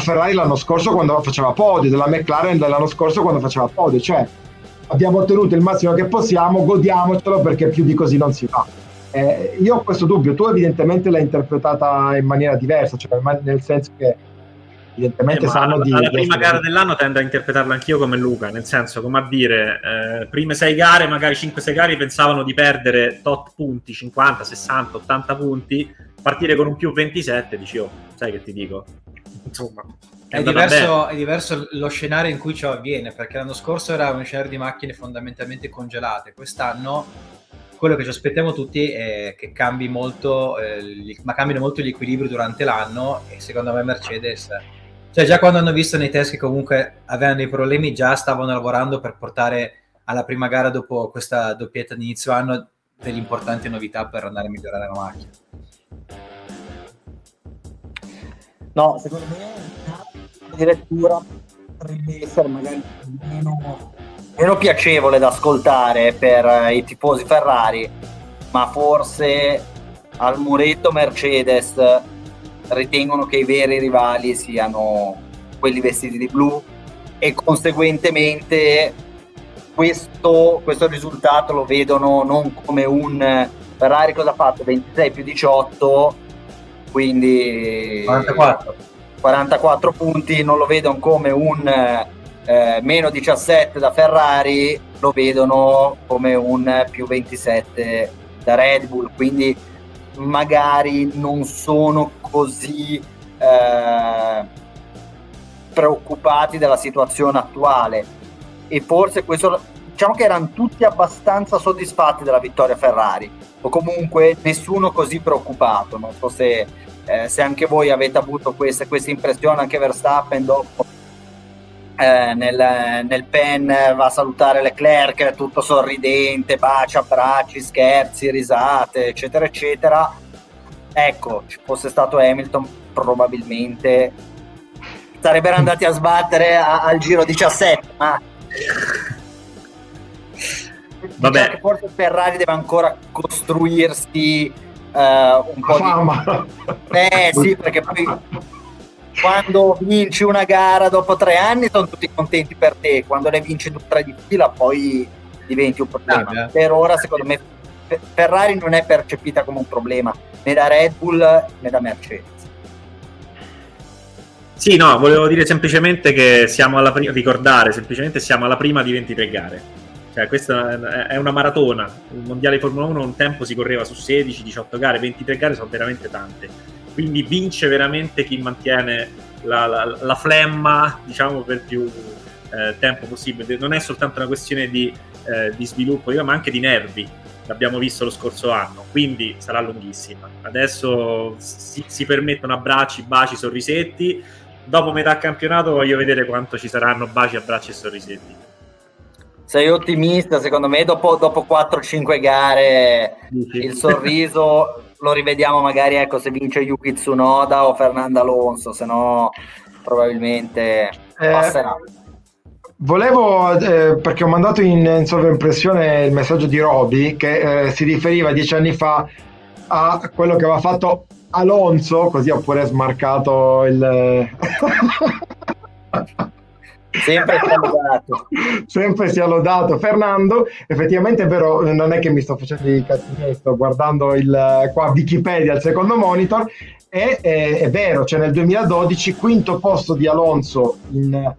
Ferrari l'anno scorso quando faceva podio, della McLaren dell'anno scorso quando faceva podio, cioè abbiamo ottenuto il massimo che possiamo, godiamocelo perché più di così non si fa. Io ho questo dubbio, tu evidentemente l'hai interpretata in maniera diversa, cioè nel senso che evidentemente sanno di... La prima gara dell'anno tendo a interpretarla anch'io come Luca, nel senso, come a dire, prime 6 gare, magari 5-6 gare, pensavano di perdere tot punti, 50, 60, 80 punti, partire con un più 27, dici, oh, sai che ti dico? Insomma, è diverso lo scenario in cui ciò avviene, perché l'anno scorso era uno scenario di macchine fondamentalmente congelate, quest'anno... Quello che ci aspettiamo tutti è che cambi molto, cambino molto gli equilibri durante l'anno, e secondo me Mercedes, cioè già quando hanno visto nei test che comunque avevano dei problemi, già stavano lavorando per portare alla prima gara dopo questa doppietta di inizio anno delle importanti novità per andare a migliorare la macchina. No, secondo me la direttura potrebbe essere magari meno piacevole da ascoltare per i tifosi Ferrari, ma forse al muretto Mercedes ritengono che i veri rivali siano quelli vestiti di blu, e conseguentemente questo risultato lo vedono non come un Ferrari cosa ha fatto 26 più 18, quindi 44 punti, non lo vedono come un meno 17 da Ferrari, lo vedono come un più 27 da Red Bull, quindi magari non sono così preoccupati della situazione attuale, e forse questo, diciamo che erano tutti abbastanza soddisfatti della vittoria Ferrari, o comunque nessuno così preoccupato. Non so se anche voi avete avuto questa impressione, anche Verstappen dopo nel pen va a salutare Leclerc, tutto sorridente, baci, abbracci, scherzi, risate, eccetera eccetera. Ecco, ci fosse stato Hamilton probabilmente sarebbero andati a sbattere al giro 17, ma vabbè, che forse Ferrari deve ancora costruirsi un po' fama. Sì, perché poi quando vinci una gara dopo 3 anni sono tutti contenti per te, quando ne vinci 2 o 3 di fila poi diventi un problema. Per ora secondo me Ferrari non è percepita come un problema, né da Red Bull né da Mercedes. Sì, no, volevo dire semplicemente che siamo alla prima, ricordare semplicemente siamo alla prima di 23 gare, cioè questa è una maratona. Il mondiale di Formula 1 un tempo si correva su 16-18 gare, 23 gare sono veramente tante, quindi vince veramente chi mantiene la flemma, diciamo, per più tempo possibile. Non è soltanto una questione di sviluppo, ma anche di nervi, l'abbiamo visto lo scorso anno, quindi sarà lunghissima. Adesso si permettono abbracci, baci, sorrisetti, dopo metà campionato voglio vedere quanto ci saranno baci, abbracci e sorrisetti. Sei ottimista? Secondo me dopo 4-5 gare il sorriso lo rivediamo, magari, ecco, se vince Yuki Tsunoda o Fernando Alonso, se no probabilmente passerà. Volevo, perché ho mandato in sovraimpressione il messaggio di Roby che si riferiva 10 anni fa a quello che aveva fatto Alonso, così ho pure smarcato il... Sempre si è lodato Fernando, effettivamente è vero, non è che mi sto facendo i cazzini, sto guardando il qua Wikipedia, il secondo monitor, e è vero, cioè nel 2012 quinto posto di Alonso in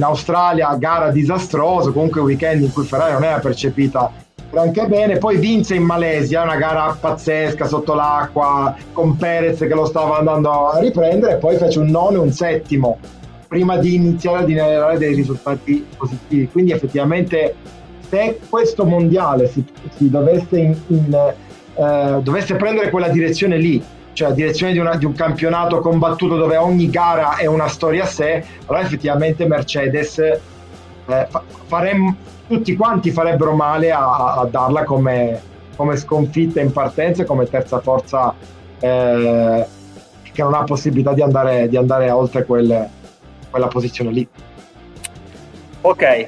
Australia, gara disastrosa, comunque weekend in cui Ferrari non era percepita granché bene, poi vinse in Malesia, una gara pazzesca sotto l'acqua con Perez che lo stava andando a riprendere, e poi fece un nono e un settimo prima di iniziare a generare dei risultati positivi. Quindi effettivamente se questo mondiale si dovesse, dovesse prendere quella direzione lì, cioè la direzione di un campionato combattuto dove ogni gara è una storia a sé, allora effettivamente Mercedes tutti quanti farebbero male a darla come sconfitta in partenza e come terza forza che non ha possibilità di andare oltre quella posizione lì. Ok,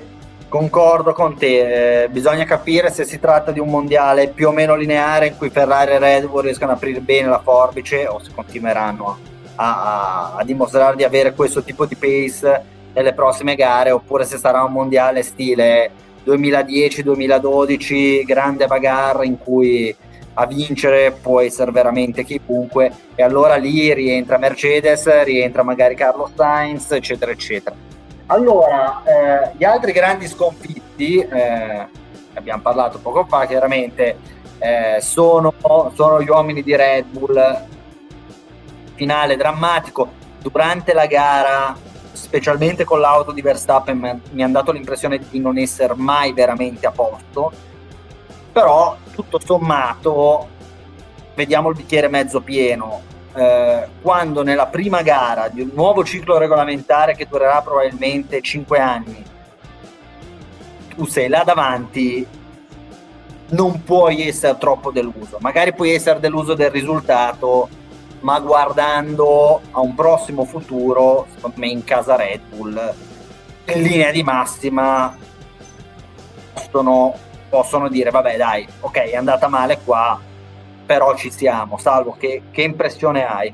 concordo con te, bisogna capire se si tratta di un mondiale più o meno lineare in cui Ferrari e Red Bull riescono a aprire bene la forbice o se continueranno a dimostrare di avere questo tipo di pace nelle prossime gare, oppure se sarà un mondiale stile 2010-2012 grande bagarre in cui a vincere può essere veramente chiunque, e allora lì rientra Mercedes, rientra magari Carlos Sainz, eccetera eccetera. Allora gli altri grandi sconfitti, abbiamo parlato poco fa chiaramente, sono gli uomini di Red Bull. Finale drammatico durante la gara, specialmente con l'auto di Verstappen, mi ha dato l'impressione di non essere mai veramente a posto, però tutto sommato vediamo il bicchiere mezzo pieno. Quando nella prima gara di un nuovo ciclo regolamentare che durerà probabilmente 5 anni tu sei là davanti, non puoi essere troppo deluso, magari puoi essere deluso del risultato, ma guardando a un prossimo futuro, secondo me in casa Red Bull in linea di massima possono dire vabbè dai, ok, è andata male qua, però ci siamo. Salvo, che impressione hai?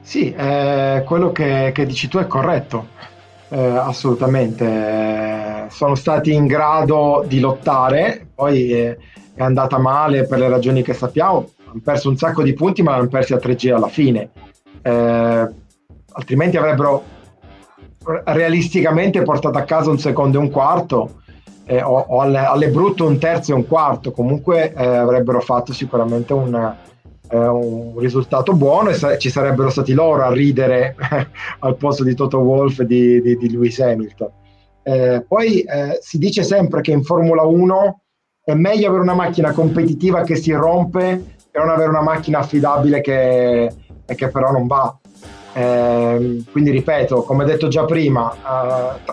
Sì, quello che dici tu è corretto, assolutamente, sono stati in grado di lottare, poi è andata male per le ragioni che sappiamo, hanno perso un sacco di punti ma l'hanno persi a 3G alla fine, altrimenti avrebbero realisticamente portato a casa un secondo e un quarto, o alle brutto un terzo e un quarto, comunque avrebbero fatto sicuramente un risultato buono e ci sarebbero stati loro a ridere al posto di Toto Wolff e di Lewis Hamilton. Poi si dice sempre che in Formula 1 è meglio avere una macchina competitiva che si rompe che non avere una macchina affidabile che però non va. Quindi ripeto, come detto già prima,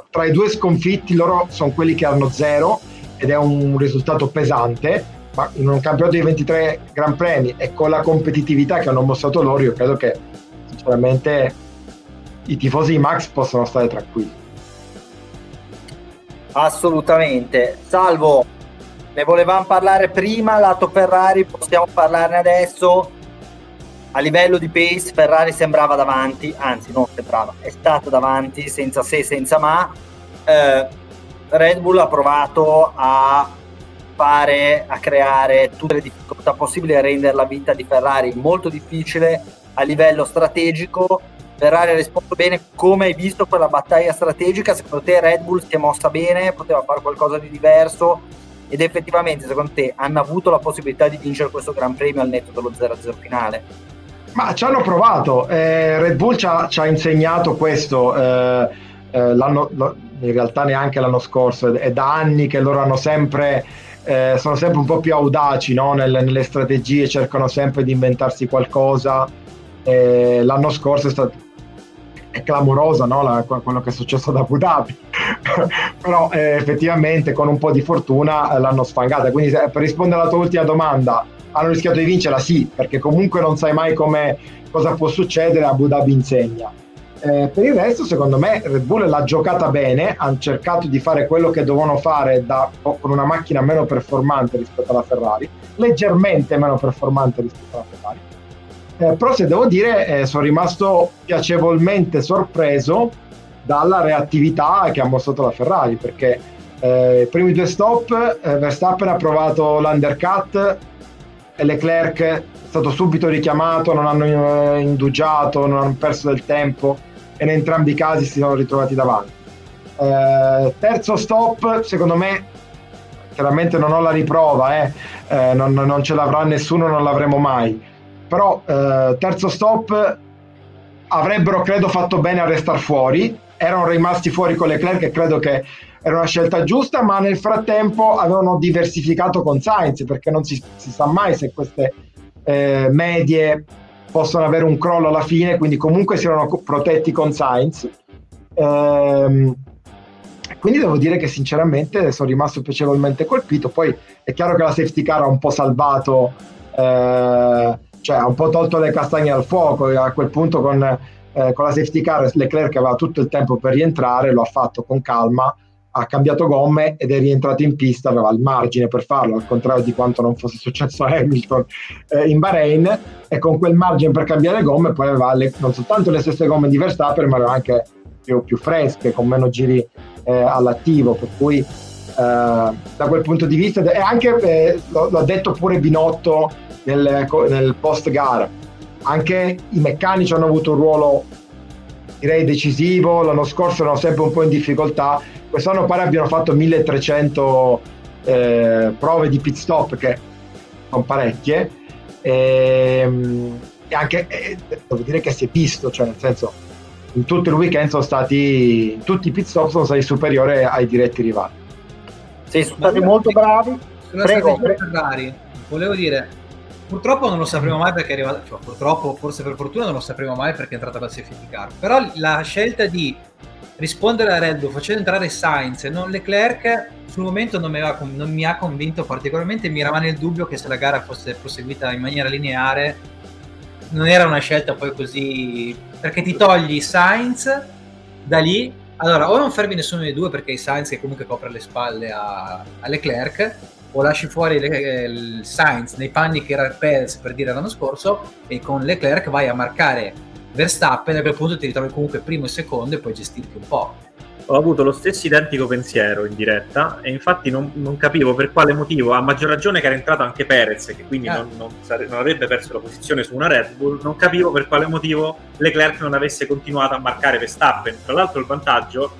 tra i due sconfitti loro sono quelli che hanno zero, ed è un risultato pesante, ma in un campionato di 23 Gran Premi e con la competitività che hanno mostrato loro, io credo che sinceramente i tifosi di Max possano stare tranquilli. Assolutamente. Salvo, ne volevamo parlare prima lato Ferrari, possiamo parlarne adesso. A livello di pace Ferrari sembrava davanti, anzi non sembrava, è stato davanti senza se senza ma. Red Bull ha provato a creare tutte le difficoltà possibili e rendere la vita di Ferrari molto difficile a livello strategico. Ferrari ha risposto bene. Come hai visto quella battaglia strategica? Secondo te Red Bull si è mossa bene, poteva fare qualcosa di diverso, ed effettivamente secondo te hanno avuto la possibilità di vincere questo Gran Premio al netto dello 0-0 finale? Ma ci hanno provato, Red Bull ci ha insegnato questo, in realtà neanche l'anno scorso, è da anni che loro hanno sempre, sono sempre un po' più audaci, no? Nelle strategie, cercano sempre di inventarsi qualcosa, l'anno scorso è clamorosa, no? Quello che è successo ad Abu Dhabi, però effettivamente con un po' di fortuna l'hanno sfangata, quindi per rispondere alla tua ultima domanda, hanno rischiato di vincerla? Sì, perché comunque non sai mai cosa può succedere, Abu Dhabi insegna. Per il resto, secondo me, Red Bull l'ha giocata bene, hanno cercato di fare quello che dovevano fare con una macchina meno performante rispetto alla Ferrari, leggermente meno performante rispetto alla Ferrari. Però se devo dire, sono rimasto piacevolmente sorpreso dalla reattività che ha mostrato la Ferrari, perché i primi due stop Verstappen ha provato l'undercut e Leclerc è stato subito richiamato, non hanno indugiato, non hanno perso del tempo e in entrambi i casi si sono ritrovati davanti. Terzo stop, secondo me, chiaramente non ho la riprova, non ce l'avrà nessuno, non l'avremo mai. Però terzo stop avrebbero, credo, fatto bene a restar fuori, erano rimasti fuori con Leclerc e credo che era una scelta giusta, ma nel frattempo avevano diversificato con Sainz, perché non si sa mai se queste medie possono avere un crollo alla fine, quindi comunque si erano protetti con Sainz. Quindi devo dire che sinceramente sono rimasto piacevolmente colpito. Poi è chiaro che la safety car ha un po' salvato, cioè ha un po' tolto le castagne al fuoco a quel punto. Con la safety car Leclerc aveva tutto il tempo per rientrare, lo ha fatto con calma, ha cambiato gomme ed è rientrato in pista, aveva il margine per farlo, al contrario di quanto non fosse successo a Hamilton in Bahrain, e con quel margine per cambiare gomme poi aveva non soltanto le stesse gomme di Verstappen, ma aveva anche più fresche, con meno giri all'attivo, per cui da quel punto di vista, e anche l'ha detto pure Binotto nel post gara, anche i meccanici hanno avuto un ruolo, direi, decisivo. L'anno scorso erano sempre un po' in difficoltà, quest'anno pare abbiano fatto 1300 prove di pit stop, che sono parecchie, e anche devo dire che si è visto, cioè nel senso, in tutto il weekend tutti i pit stop sono stati superiori ai diretti rivali. Sì, sono stati molto bravi. Ferrari, volevo dire, purtroppo non lo sapremo mai perché è arrivata, cioè purtroppo, forse per fortuna, non lo sapremo mai perché è entrata la safety car. Però la scelta di rispondere a Red Bull facendo entrare Sainz e non Leclerc sul momento non mi ha convinto particolarmente, mi rimane il dubbio che se la gara fosse proseguita in maniera lineare non era una scelta poi così, perché ti togli Sainz da lì, allora o non fermi nessuno dei due perché è Sainz che comunque copre le spalle a Leclerc, o lasci fuori il Sainz nei panni che era Perez, per dire, l'anno scorso, e con Leclerc vai a marcare Verstappen, e a quel punto ti ritrovi comunque primo e secondo e puoi gestirti un po'. Ho avuto lo stesso identico pensiero in diretta e infatti non capivo per quale motivo, a maggior ragione che era entrato anche Perez, che quindi non avrebbe perso la posizione su una Red Bull, non capivo per quale motivo Leclerc non avesse continuato a marcare Verstappen. Tra l'altro il vantaggio,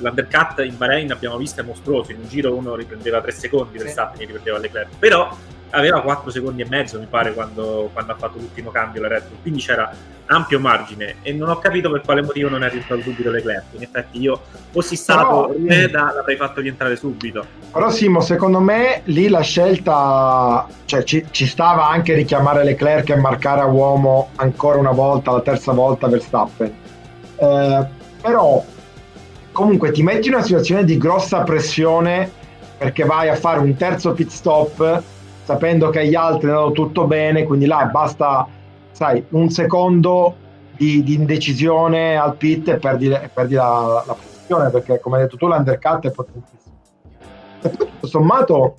l'undercut in Bahrain abbiamo visto, è mostruoso, in un giro uno riprendeva 3 secondi, Verstappen riprendeva Leclerc, però aveva 4 secondi e mezzo mi pare quando ha fatto l'ultimo cambio la Red Bull, quindi c'era ampio margine e non ho capito per quale motivo non è rientrato subito Leclerc. In effetti io fossi stato l'avrei fatto rientrare subito. Però Simo, secondo me lì la scelta, cioè ci stava anche richiamare Leclerc e marcare a uomo ancora una volta, la terza volta Verstappen, però comunque ti metti in una situazione di grossa pressione perché vai a fare un terzo pit stop sapendo che gli altri hanno tutto bene, quindi là basta, sai, un secondo di indecisione al pit e perdi la posizione, perché come hai detto tu l'undercut è potentissimo. E poi tutto sommato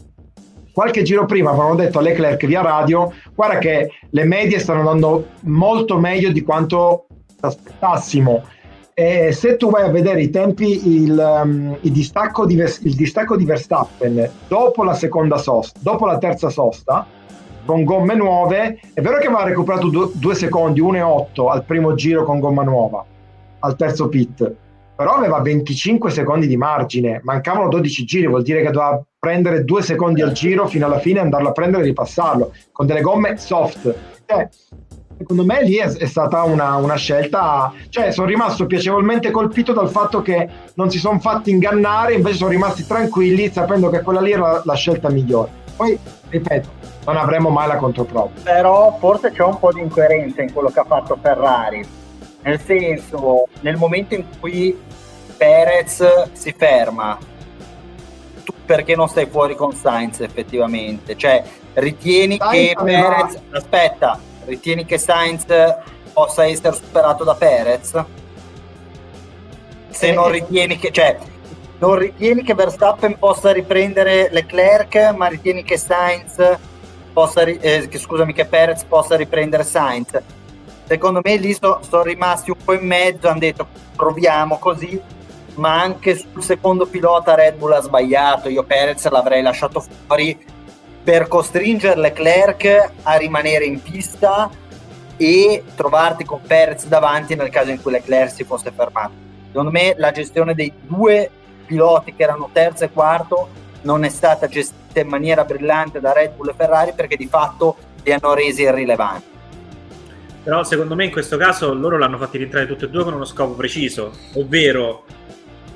qualche giro prima avevano detto a Leclerc via radio: guarda che le medie stanno andando molto meglio di quanto aspettassimo. E se tu vai a vedere i tempi, il distacco di Verstappen dopo la seconda sosta, dopo la terza sosta con gomme nuove, è vero che aveva recuperato 2 secondi, 1,8 al primo giro con gomma nuova al terzo pit, però aveva 25 secondi di margine, mancavano 12 giri, vuol dire che doveva prendere 2 secondi al giro fino alla fine, andarlo a prendere e ripassarlo con delle gomme soft. Secondo me lì è stata una scelta, cioè sono rimasto piacevolmente colpito dal fatto che non si sono fatti ingannare, invece sono rimasti tranquilli sapendo che quella lì era la scelta migliore. Poi, ripeto, non avremo mai la controprova. Però forse c'è un po' di incoerenza in quello che ha fatto Ferrari, nel senso, nel momento in cui Perez si ferma, tu perché non stai fuori con Sainz effettivamente? Cioè ritieni che Perez... Ritieni che Sainz possa essere superato da Perez? se non ritieni che, cioè, non ritieni che Verstappen possa riprendere Leclerc, ma ritieni che Sainz possa, che Perez possa riprendere Sainz. Secondo me lì sono rimasti un po' in mezzo, hanno detto proviamo così, ma anche sul secondo pilota Red Bull ha sbagliato. Io Perez l'avrei lasciato fuori per costringere Leclerc a rimanere in pista e trovarti con Perez davanti nel caso in cui Leclerc si fosse fermato. Secondo me la gestione dei due piloti che erano terzo e quarto non è stata gestita in maniera brillante da Red Bull e Ferrari, perché di fatto li hanno resi irrilevanti. Però secondo me in questo caso loro l'hanno fatti rientrare tutti e due con uno scopo preciso, ovvero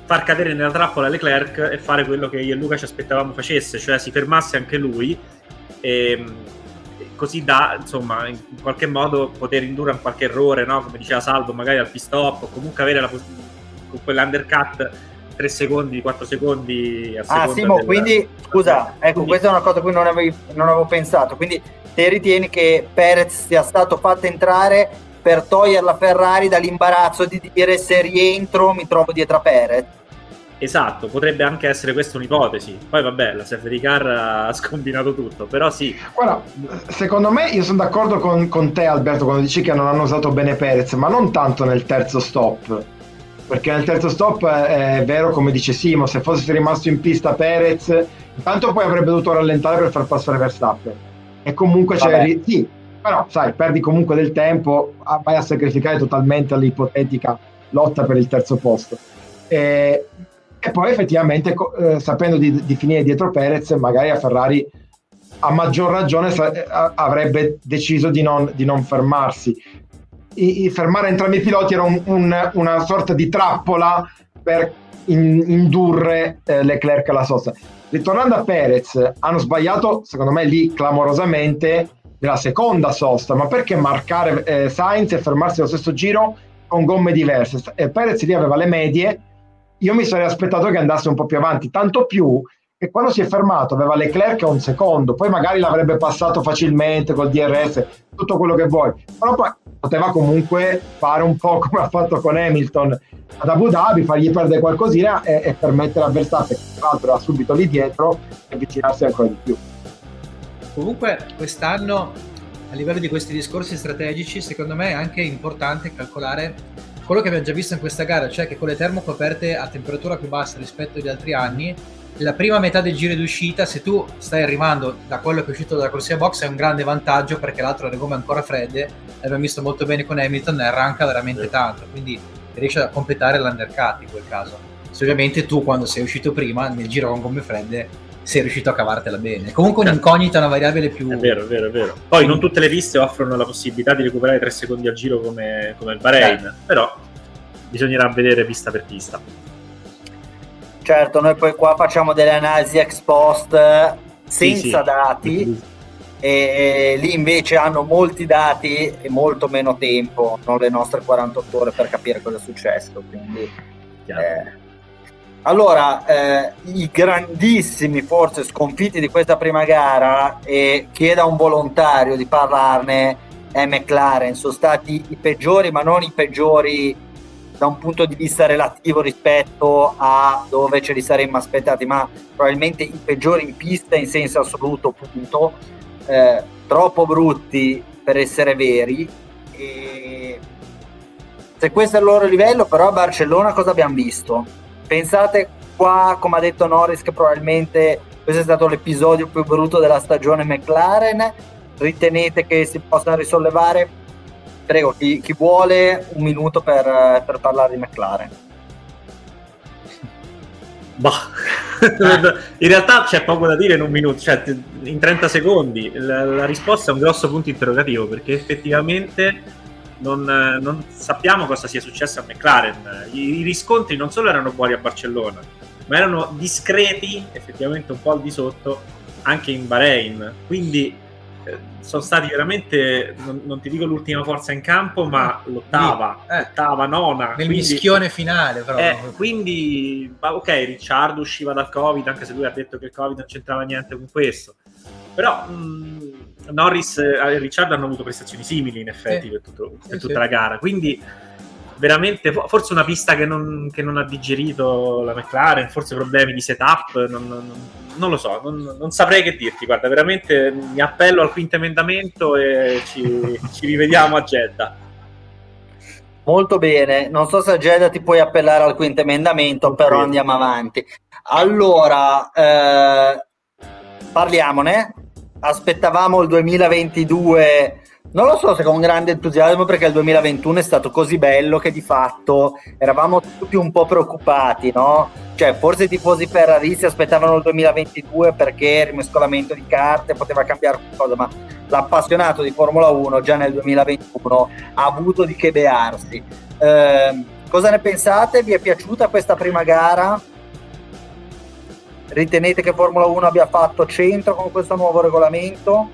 far cadere nella trappola Leclerc e fare quello che io e Luca ci aspettavamo facesse, cioè si fermasse anche lui, e così da, insomma, in qualche modo poter indurre a qualche errore, no? Come diceva Salvo, magari al pit stop, o comunque avere con quell'undercut 3 secondi, 4 secondi a seconda. Ah Simo, quindi scusa, ecco, questa è una cosa a cui non avevo pensato. Quindi te ritieni che Perez sia stato fatto entrare per toglierla Ferrari dall'imbarazzo di dire se rientro mi trovo dietro a Perez? Esatto, potrebbe anche essere questa un'ipotesi. Poi vabbè, la safety car ha scombinato tutto, però sì. Guarda, secondo me io sono d'accordo con te Alberto quando dici che non hanno usato bene Perez, ma non tanto nel terzo stop, perché nel terzo stop è vero come dice Simo, se fosse rimasto in pista Perez intanto poi avrebbe dovuto rallentare per far passare Verstappen e comunque sì, però sai, perdi comunque del tempo, vai a sacrificare totalmente l'ipotetica lotta per il terzo posto, e poi effettivamente sapendo di finire dietro Perez, magari a Ferrari a maggior ragione avrebbe deciso di non fermarsi. Fermare entrambi i piloti era una sorta di trappola per indurre Leclerc alla sosta. Ritornando a Perez, hanno sbagliato secondo me lì clamorosamente nella seconda sosta, ma perché marcare Sainz e fermarsi allo stesso giro con gomme diverse? Perez lì aveva le medie, io mi sarei aspettato che andasse un po' più avanti, tanto più che quando si è fermato aveva Leclerc a un secondo, poi magari l'avrebbe passato facilmente col DRS, tutto quello che vuoi, però poi poteva comunque fare un po' come ha fatto con Hamilton ad Abu Dhabi, fargli perdere qualcosina e permettere a Verstappen, che tra l'altro era subito lì dietro, e avvicinarsi ancora di più. Comunque quest'anno, a livello di questi discorsi strategici, secondo me è anche importante calcolare quello che abbiamo già visto in questa gara, cioè che con le termocoperte a temperatura più bassa rispetto agli altri anni, la prima metà del giro d'uscita, se tu stai arrivando da quello che è uscito dalla corsia box, è un grande vantaggio perché l'altro ha le gomme ancora fredde, l'abbiamo visto molto bene con Hamilton, ne arranca veramente tanto, quindi riesce a completare l'undercut in quel caso. Se ovviamente tu quando sei uscito prima nel giro con gomme fredde sei riuscito a cavartela bene. Comunque un'incognita, una variabile più... È vero. Poi non tutte le piste offrono la possibilità di recuperare 3 secondi al giro come il Bahrain, però bisognerà vedere pista per pista. Certo, noi poi qua facciamo delle analisi ex post senza dati. E lì invece hanno molti dati e molto meno tempo, non le nostre 48 ore per capire cosa è successo. Quindi, allora, i grandissimi forse sconfitti di questa prima gara, e chieda a un volontario di parlarne, è McLaren. Sono stati i peggiori, ma non i peggiori da un punto di vista relativo rispetto a dove ce li saremmo aspettati, ma probabilmente i peggiori in pista in senso assoluto, punto. Troppo brutti per essere veri, e se questo è il loro livello, però a Barcellona cosa abbiamo visto? Pensate qua, come ha detto Norris, che probabilmente questo è stato l'episodio più brutto della stagione McLaren. Ritenete che si possa risollevare? Prego, chi vuole un minuto per parlare di McLaren. In realtà c'è poco da dire in un minuto, cioè in 30 secondi. La risposta è un grosso punto interrogativo, perché effettivamente non sappiamo cosa sia successo a McLaren. I riscontri non solo erano buoni a Barcellona, ma erano discreti, effettivamente un po' al di sotto, anche in Bahrain. Quindi... sono stati veramente, non ti dico l'ultima forza in campo, ma l'ottava, nona, nel quindi, mischione finale però. Quindi ok, Ricciardo usciva dal Covid, anche se lui ha detto che il Covid non c'entrava niente con questo, però Norris e Ricciardo hanno avuto prestazioni simili in effetti per tutta la gara, quindi veramente forse una pista che non ha digerito la McLaren, forse problemi di setup, non lo so, non saprei che dirti. Guarda, veramente mi appello al quinto emendamento e ci rivediamo a Jeddah. Molto bene, non so se a Jeddah ti puoi appellare al quinto emendamento, però sì, andiamo avanti. Allora, parliamone. Aspettavamo il 2022, non lo so se con grande entusiasmo, perché il 2021 è stato così bello che di fatto eravamo tutti un po' preoccupati, no? Cioè, forse i tifosi Ferrari si aspettavano il 2022 perché il rimescolamento di carte poteva cambiare qualcosa, ma l'appassionato di Formula 1 già nel 2021 ha avuto di che bearsi. Cosa ne pensate? Vi è piaciuta questa prima gara? Ritenete che Formula 1 abbia fatto centro con questo nuovo regolamento?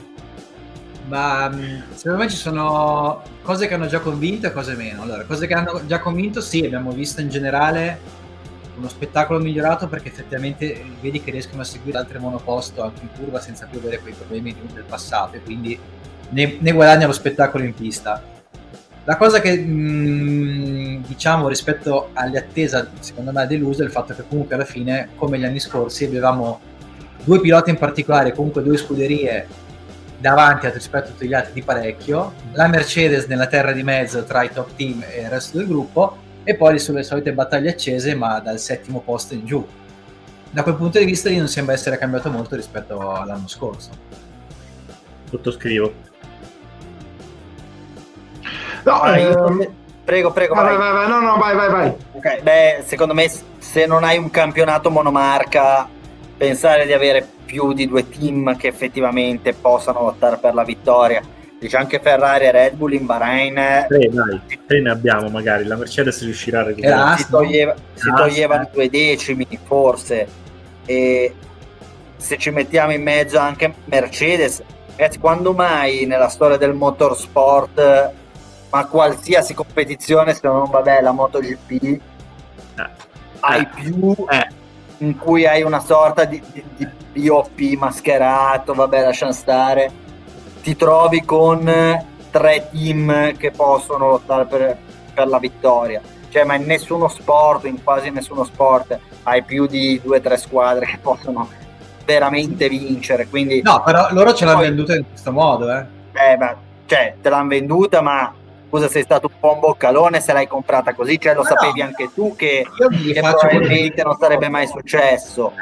Ma secondo me ci sono cose che hanno già convinto e cose meno. Allora, cose che hanno già convinto, sì, abbiamo visto in generale uno spettacolo migliorato, perché effettivamente vedi che riescono a seguire altre monoposto anche in curva senza più avere quei problemi del passato, e quindi ne guadagna lo spettacolo in pista. La cosa che diciamo rispetto alle attese, secondo me, ha deluso è il fatto che comunque alla fine, come gli anni scorsi, avevamo due piloti in particolare, comunque due scuderie davanti rispetto a tutti gli altri di parecchio, la Mercedes nella terra di mezzo tra i top team e il resto del gruppo, e poi sulle solite battaglie accese, ma dal settimo posto in giù. Da quel punto di vista lì non sembra essere cambiato molto rispetto all'anno scorso. Sottoscrivo. No, io... Prego. Vai. No, vai. Okay. Beh, secondo me, se non hai un campionato monomarca, pensare di avere più di due team che effettivamente possano lottare per la vittoria. Dice anche Ferrari e Red Bull in Bahrain. Tre ne abbiamo, magari la Mercedes riuscirà a recuperare. Si toglievano due decimi, forse. E se ci mettiamo in mezzo anche Mercedes, ragazzi, quando mai nella storia del motorsport, ma qualsiasi competizione, se non vabbè la MotoGP, hai più in cui hai una sorta di BOP mascherato, vabbè lasciamo stare, ti trovi con tre team che possono lottare per la vittoria. Cioè, ma in quasi nessuno sport hai più di 2-3 squadre che possono veramente vincere, quindi no, però loro ce l'hanno venduta in questo modo, te l'hanno venduta, ma scusa, sei stato un po' un boccalone se l'hai comprata così, cioè lo sapevi anche tu che probabilmente non sarebbe mai successo.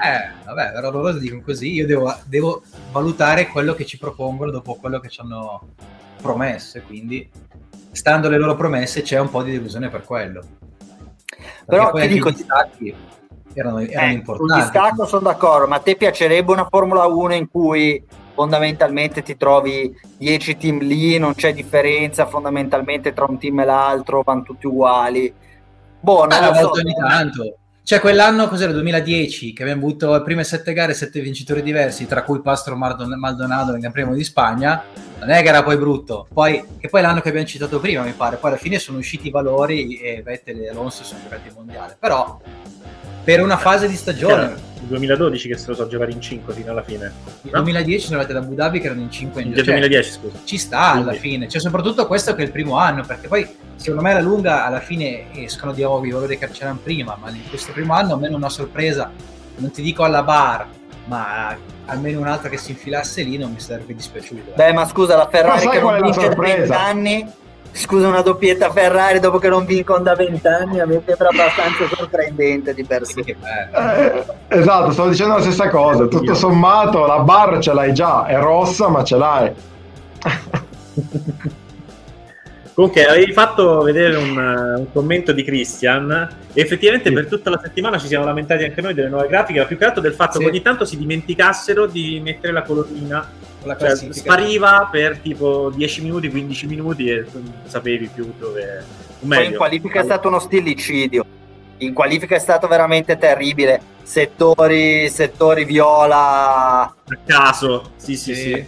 Vabbè, però loro dicono così, io devo valutare quello che ci propongono dopo quello che ci hanno promesso, quindi stando alle loro promesse c'è un po' di delusione per quello. Però ti dico, erano importanti. Sul distacco sono d'accordo, ma a te piacerebbe una Formula 1 in cui fondamentalmente ti trovi 10 team lì, non c'è differenza fondamentalmente tra un team e l'altro, vanno tutti uguali? Boh, non lo so. Ogni tanto. Cioè, quell'anno, cos'era, 2010, che abbiamo avuto le prime 7 gare, 7 vincitori diversi, tra cui Pastor Maldonado nel Gran Premio di Spagna, non è che era poi brutto. Poi l'anno che abbiamo citato prima, mi pare, poi alla fine sono usciti i valori e Vettel e Alonso sono giocati il mondiale, però per una fase di stagione. Il 2012 che se lo so giocare in 5 fino alla fine. Il 2010 sono andati ad Abu Dhabi che erano in 5 in 2010, scusa. Ci sta alla fine, cioè soprattutto questo che è il primo anno, perché poi secondo me alla lunga alla fine escono di nuovo i valori che c'erano prima, ma in questo primo anno almeno una sorpresa, non ti dico alla Bar, ma almeno un'altra che si infilasse lì non mi sarebbe dispiaciuto. Beh, ma scusa, la Ferrari che non vince da 20 anni, scusa, una doppietta Ferrari dopo che non vincono da 20 anni, a me sembra abbastanza sorprendente di per sé. Esatto, stavo dicendo la stessa cosa. Tutto sommato la Bar ce l'hai già, è rossa ma ce l'hai. Comunque avevi fatto vedere un commento di Christian, e effettivamente sì, per tutta la settimana ci siamo lamentati anche noi delle nuove grafiche, ma più che altro del fatto che ogni tanto si dimenticassero di mettere la colorina. Cioè, spariva per tipo 10 minuti, 15 minuti e non sapevi più dove. Poi in qualifica è stato uno stillicidio. In qualifica è stato veramente terribile. Settori viola a caso. Sì,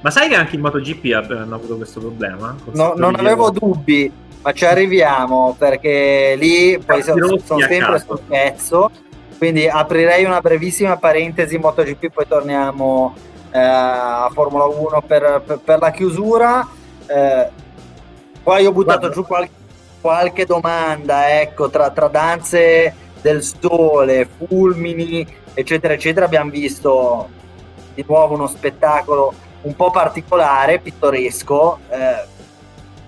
ma sai che anche in MotoGP hanno avuto questo problema? No, non avevo dubbi, ma ci arriviamo, perché lì poi sono sempre sul pezzo. Quindi aprirei una brevissima parentesi MotoGP, poi torniamo a Formula 1 per la chiusura. Poi ho buttato giù qualche qualche domanda, ecco, tra danze del sole, fulmini, eccetera, eccetera, abbiamo visto di nuovo uno spettacolo un po' particolare, pittoresco.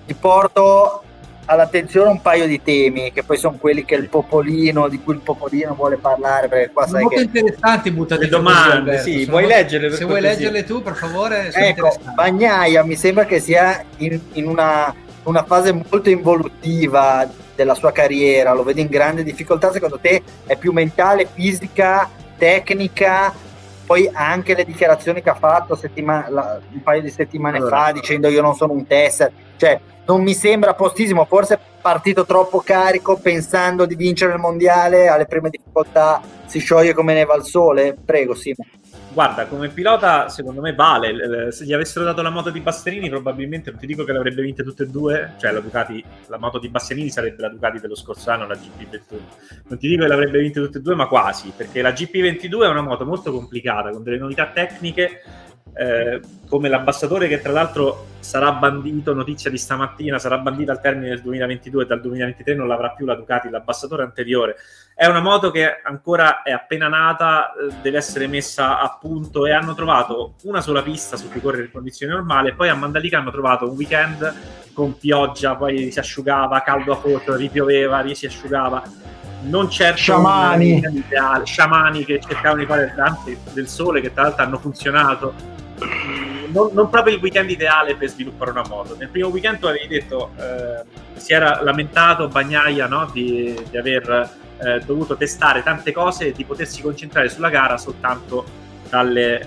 Ti porto all'attenzione un paio di temi che poi sono quelli che di cui il popolino vuole parlare, perché qua sai che interessanti, butta le domande, sì, vuoi leggerle per se cortesia. Vuoi leggerle tu, per favore. Ecco, Bagnaia mi sembra che sia in una fase molto involutiva della sua carriera, lo vedi in grande difficoltà. Secondo te è più mentale, fisica, tecnica? Poi anche le dichiarazioni che ha fatto un paio di settimane fa, dicendo io non sono un tester, cioè non mi sembra postissimo, forse è partito troppo carico pensando di vincere il mondiale, alle prime difficoltà si scioglie come neva al sole. Prego Simo. Guarda, come pilota secondo me vale, se gli avessero dato la moto di Bastianini probabilmente, non ti dico che l'avrebbe vinta tutte e due, cioè la Ducati, la moto di Bastianini sarebbe la Ducati dello scorso anno, la GP22, non ti dico che l'avrebbe vinta tutte e due ma quasi, perché la GP22 è una moto molto complicata con delle novità tecniche, come l'abbassatore, che tra l'altro sarà bandito, notizia di stamattina, sarà bandito al termine del 2022, dal 2023 non l'avrà più la Ducati, l'abbassadore anteriore. È una moto che ancora è appena nata, deve essere messa a punto, e hanno trovato una sola pista su cui correre in condizioni normali, poi a Mandalika hanno trovato un weekend con pioggia, poi si asciugava, caldo a foto, ripioveva, si asciugava, non certo sciamani che cercavano di fare il dante del sole, che tra l'altro hanno funzionato. Non proprio il weekend ideale per sviluppare una moto. Nel primo weekend tu avevi detto, si era lamentato Bagnaia, no? di aver dovuto testare tante cose e di potersi concentrare sulla gara soltanto dalle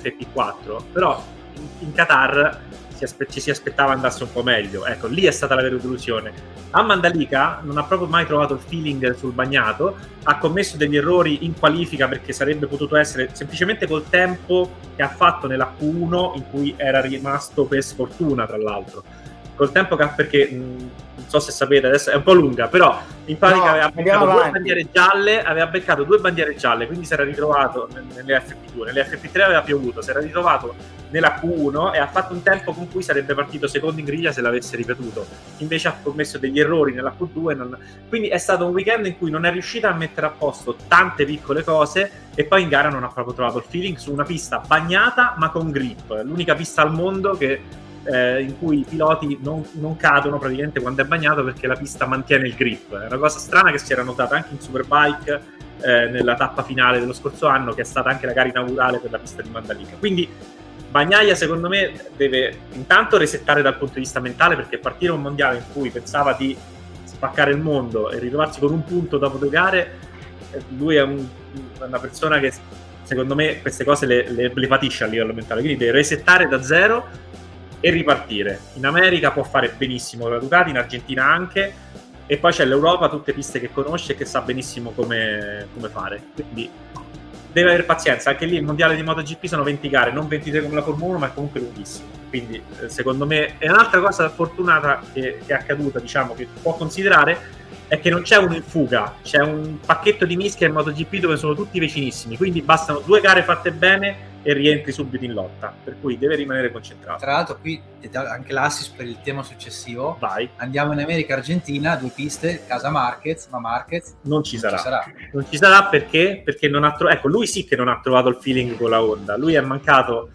FP4, però in Qatar ci si aspettava andasse un po' meglio, ecco, lì è stata la vera delusione. A Mandalika non ha proprio mai trovato il feeling sul bagnato, ha commesso degli errori in qualifica, perché sarebbe potuto essere semplicemente col tempo che ha fatto nella Q1, in cui era rimasto per sfortuna tra l'altro, col tempo che ha, perché non so se sapete, adesso è un po' lunga, però in pratica aveva beccato due bandiere gialle, quindi si era ritrovato nelle FP2, nelle FP3 aveva piovuto, si era ritrovato nella Q1 e ha fatto un tempo con cui sarebbe partito secondo in griglia se l'avesse ripetuto, invece ha commesso degli errori nella Q2, quindi è stato un weekend in cui non è riuscita a mettere a posto tante piccole cose, e poi in gara non ha proprio trovato il feeling su una pista bagnata ma con grip, l'unica pista al mondo che in cui i piloti non cadono praticamente quando è bagnato, perché la pista mantiene il grip. È una cosa strana che si era notata anche in Superbike, nella tappa finale dello scorso anno, che è stata anche la gara inaugurale per la pista di Mandalika. Quindi Bagnaia secondo me deve intanto resettare dal punto di vista mentale, perché partire un mondiale in cui pensava di spaccare il mondo e ritrovarsi con un punto dopo due gare, lui è una persona che secondo me queste cose le patisce a livello mentale, quindi deve resettare da zero e ripartire. In America può fare benissimo la Ducati, in Argentina anche, e poi c'è l'Europa, tutte piste che conosce e che sa benissimo come fare, quindi deve avere pazienza. Anche lì il mondiale di MotoGP sono 20 gare, non 23 come la Formula 1, ma è comunque lunghissimo, quindi secondo me è un'altra cosa fortunata che è accaduta, diciamo, che può considerare, è che non c'è uno in fuga, c'è un pacchetto di mischia in MotoGP dove sono tutti vicinissimi, quindi bastano due gare fatte bene e rientri subito in lotta, per cui deve rimanere concentrato. Tra l'altro qui anche l'assis per il tema successivo. Vai. Andiamo in America, Argentina, due piste, casa Márquez, ma Márquez non ci sarà perché non ha trovato, ecco, lui sì che non ha trovato il feeling con la Honda, lui è mancato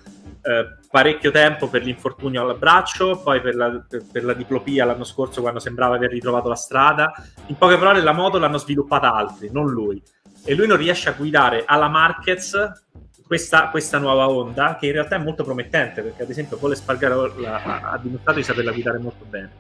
parecchio tempo per l'infortunio al braccio, poi per la diplopia l'anno scorso, quando sembrava aver ritrovato la strada. In poche parole la moto l'hanno sviluppata altri, non lui, e lui non riesce a guidare alla Márquez questa nuova Honda, che in realtà è molto promettente, perché ad esempio Pole Spargaró ha dimostrato di saperla guidare molto bene.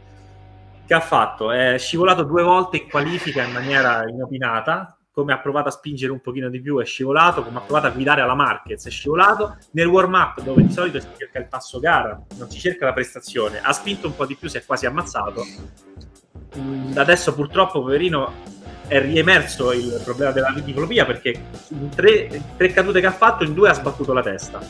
Che ha fatto? È scivolato due volte in qualifica in maniera inopinata, come ha provato a spingere un pochino di più è scivolato, come ha provato a guidare alla Márquez è scivolato, nel warm-up dove di solito si cerca il passo gara, non si cerca la prestazione, ha spinto un po' di più, si è quasi ammazzato. Adesso purtroppo, poverino, è riemerso il problema della diplopia, perché in tre cadute che ha fatto, in due ha sbattuto la testa,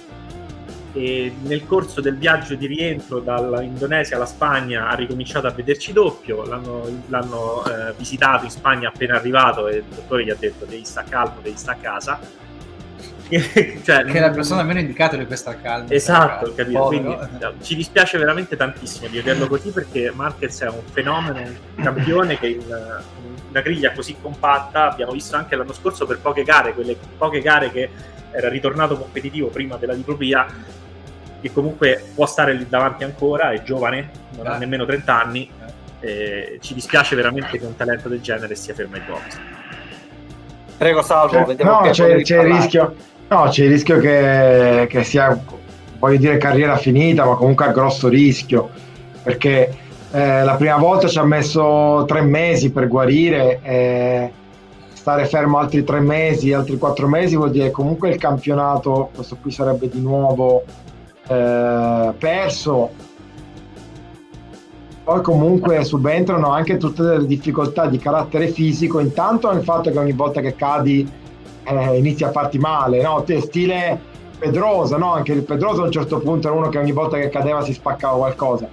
e nel corso del viaggio di rientro dall'Indonesia alla Spagna ha ricominciato a vederci doppio. L'hanno visitato in Spagna appena arrivato e il dottore gli ha detto devi stare calmo, devi stare a casa, cioè, che è la persona meno indicata di questa calma. Esatto, capito. Quindi, ci dispiace veramente tantissimo di vederlo così, perché Márquez è un fenomeno, un campione che in una griglia così compatta, abbiamo visto anche l'anno scorso per poche gare, quelle poche gare che era ritornato competitivo prima della diplopia, che comunque può stare lì davanti ancora, è giovane, non ha nemmeno 30 anni. Ci dispiace veramente che un talento del genere sia fermo ai box. Prego Salvo, vediamo. No, c'è il rischio, no, c'è il rischio che sia, voglio dire, carriera finita, ma comunque a grosso rischio, perché la prima volta ci ha messo 3 mesi per guarire, stare fermo altri 3 mesi, altri 4 mesi vuol dire comunque il campionato, questo qui sarebbe di nuovo perso. Poi comunque subentrano anche tutte le difficoltà di carattere fisico, intanto il fatto che ogni volta che cadi inizi a farti male, no? Stile Pedrosa, no? Anche il Pedrosa a un certo punto era uno che ogni volta che cadeva si spaccava qualcosa.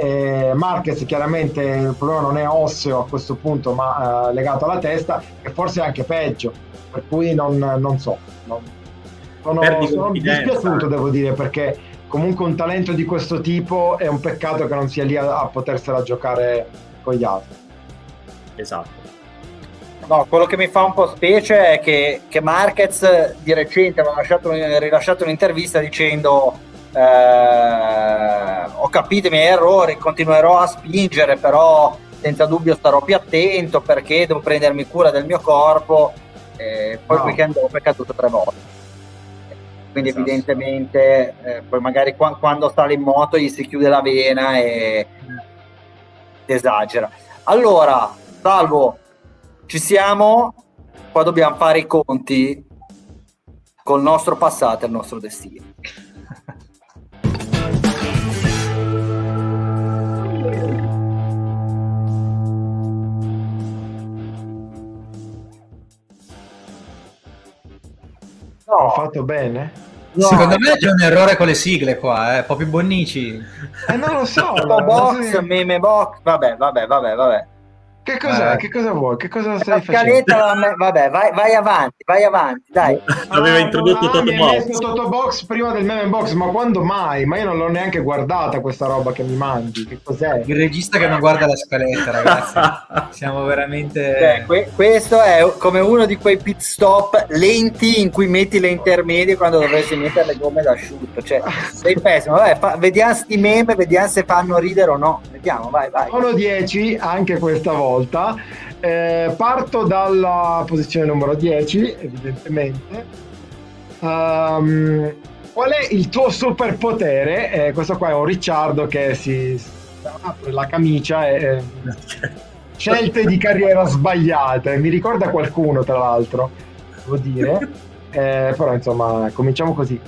Márquez chiaramente il problema non è osseo a questo punto, ma legato alla testa, e forse anche peggio, per cui non so, no? Sono dispiaciuto, devo dire, perché comunque un talento di questo tipo è un peccato che non sia lì a potersela giocare con gli altri. Esatto. No, quello che mi fa un po' specie è che Márquez di recente aveva rilasciato un'intervista dicendo ho capito i miei errori, continuerò a spingere, però senza dubbio starò più attento perché devo prendermi cura del mio corpo, e poi il weekend dopo è caduto 3 volte. Quindi esatto. Evidentemente poi magari quando sale in moto gli si chiude la vena e esagera. Allora, Salvo, ci siamo, qua dobbiamo fare i conti col nostro passato e il nostro destino. No. Ho fatto bene? No. Secondo me c'è un errore con le sigle qua, Proprio Bonnici. Non lo so. Motorbox, meme box, vabbè. Che cos'è? Che cosa vuoi? Che cosa stai facendo? Vabbè, vai avanti, dai. Aveva introdotto Toto Box prima del meme box, ma quando mai? Ma io non l'ho neanche guardata questa roba che mi mandi. Che cos'è? Il regista che non guarda la scaletta, ragazzi. Siamo veramente... questo è come uno di quei pit stop lenti in cui metti le intermedie quando dovresti mettere le gomme d'asciutto. Cioè, sei pessimo. Vabbè, vediamo sti meme, vediamo se fanno ridere o no. Vediamo, vai. Sono 10, anche questa volta. Parto dalla posizione numero 10, evidentemente. Qual è il tuo superpotere? Questo qua è un Ricciardo che si apre la camicia e scelte di carriera sbagliate. Mi ricorda qualcuno, tra l'altro, devo dire. Però insomma, cominciamo così.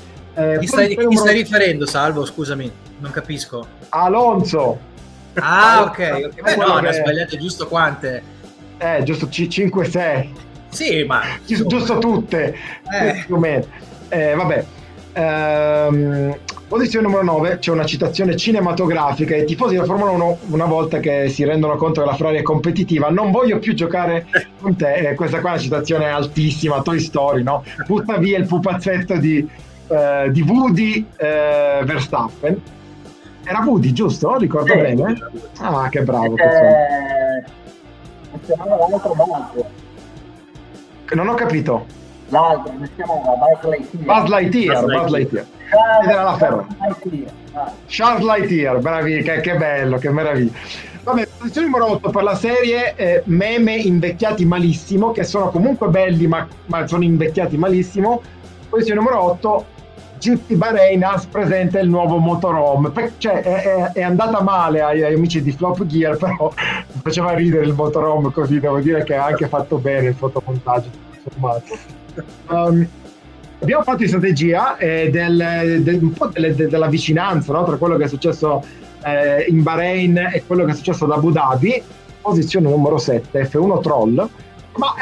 Ti stai riferendo, Salvo? Scusami, non capisco. Alonso. Ah, ok. Beh, no, ne ha sbagliate giusto quante? Giusto 5-6. Sì, ma... Giusto tutte. Vabbè. Posizione numero 9, c'è una citazione cinematografica. I tifosi della Formula 1, una volta che si rendono conto che la Ferrari è competitiva, non voglio più giocare con te. Questa qua è una citazione altissima, Toy Story, no? Butta via il pupazzetto di Woody Verstappen. Era Woody, giusto? Ricordo bene? Ah, che bravo che sono. Non ho capito. L'altro, mi chiamava Buzz Lightyear. Era la Ferro. Charles Lightyear, bravi, che bello, che meraviglia. Vabbè, posizione numero 8 per la serie meme invecchiati malissimo, che sono comunque belli, ma sono invecchiati malissimo. Posizione numero 8. GP Bahrain presenta il nuovo motorhome, cioè è andata male agli amici di Flop Gear, però faceva ridere il motorhome così, devo dire che ha anche fatto bene il fotomontaggio, abbiamo fatto di strategia della vicinanza, no? Tra quello che è successo in Bahrain e quello che è successo ad Abu Dhabi. Posizione numero 7, F1 Troll, ma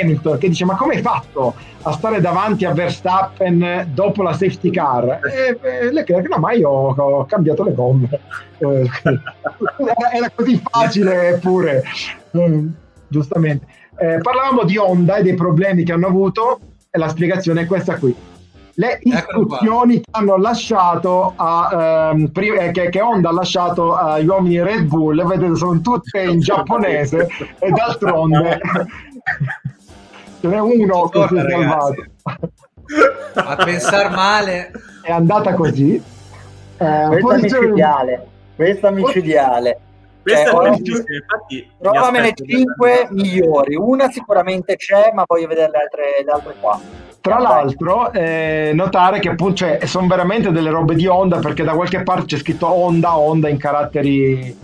Hamilton che dice: ma come hai fatto a stare davanti a Verstappen dopo la safety car? E Leclerc: no, ma io ho cambiato le gomme. Era così facile, eppure giustamente. Parlavamo di Honda e dei problemi che hanno avuto. la spiegazione è questa qui. Le istruzioni che hanno lasciato a, che Honda ha lasciato agli uomini Red Bull, vedete, sono tutte in giapponese e d'altronde ce n'è uno che si è salvato. A pensar male è andata così. Questa micidiale, questa micidiale. Provamene 5 migliori, una sicuramente c'è, ma voglio vedere le altre qua. Tra l'altro, notare che appunto, cioè, sono veramente delle robe di Honda, perché da qualche parte c'è scritto Honda in caratteri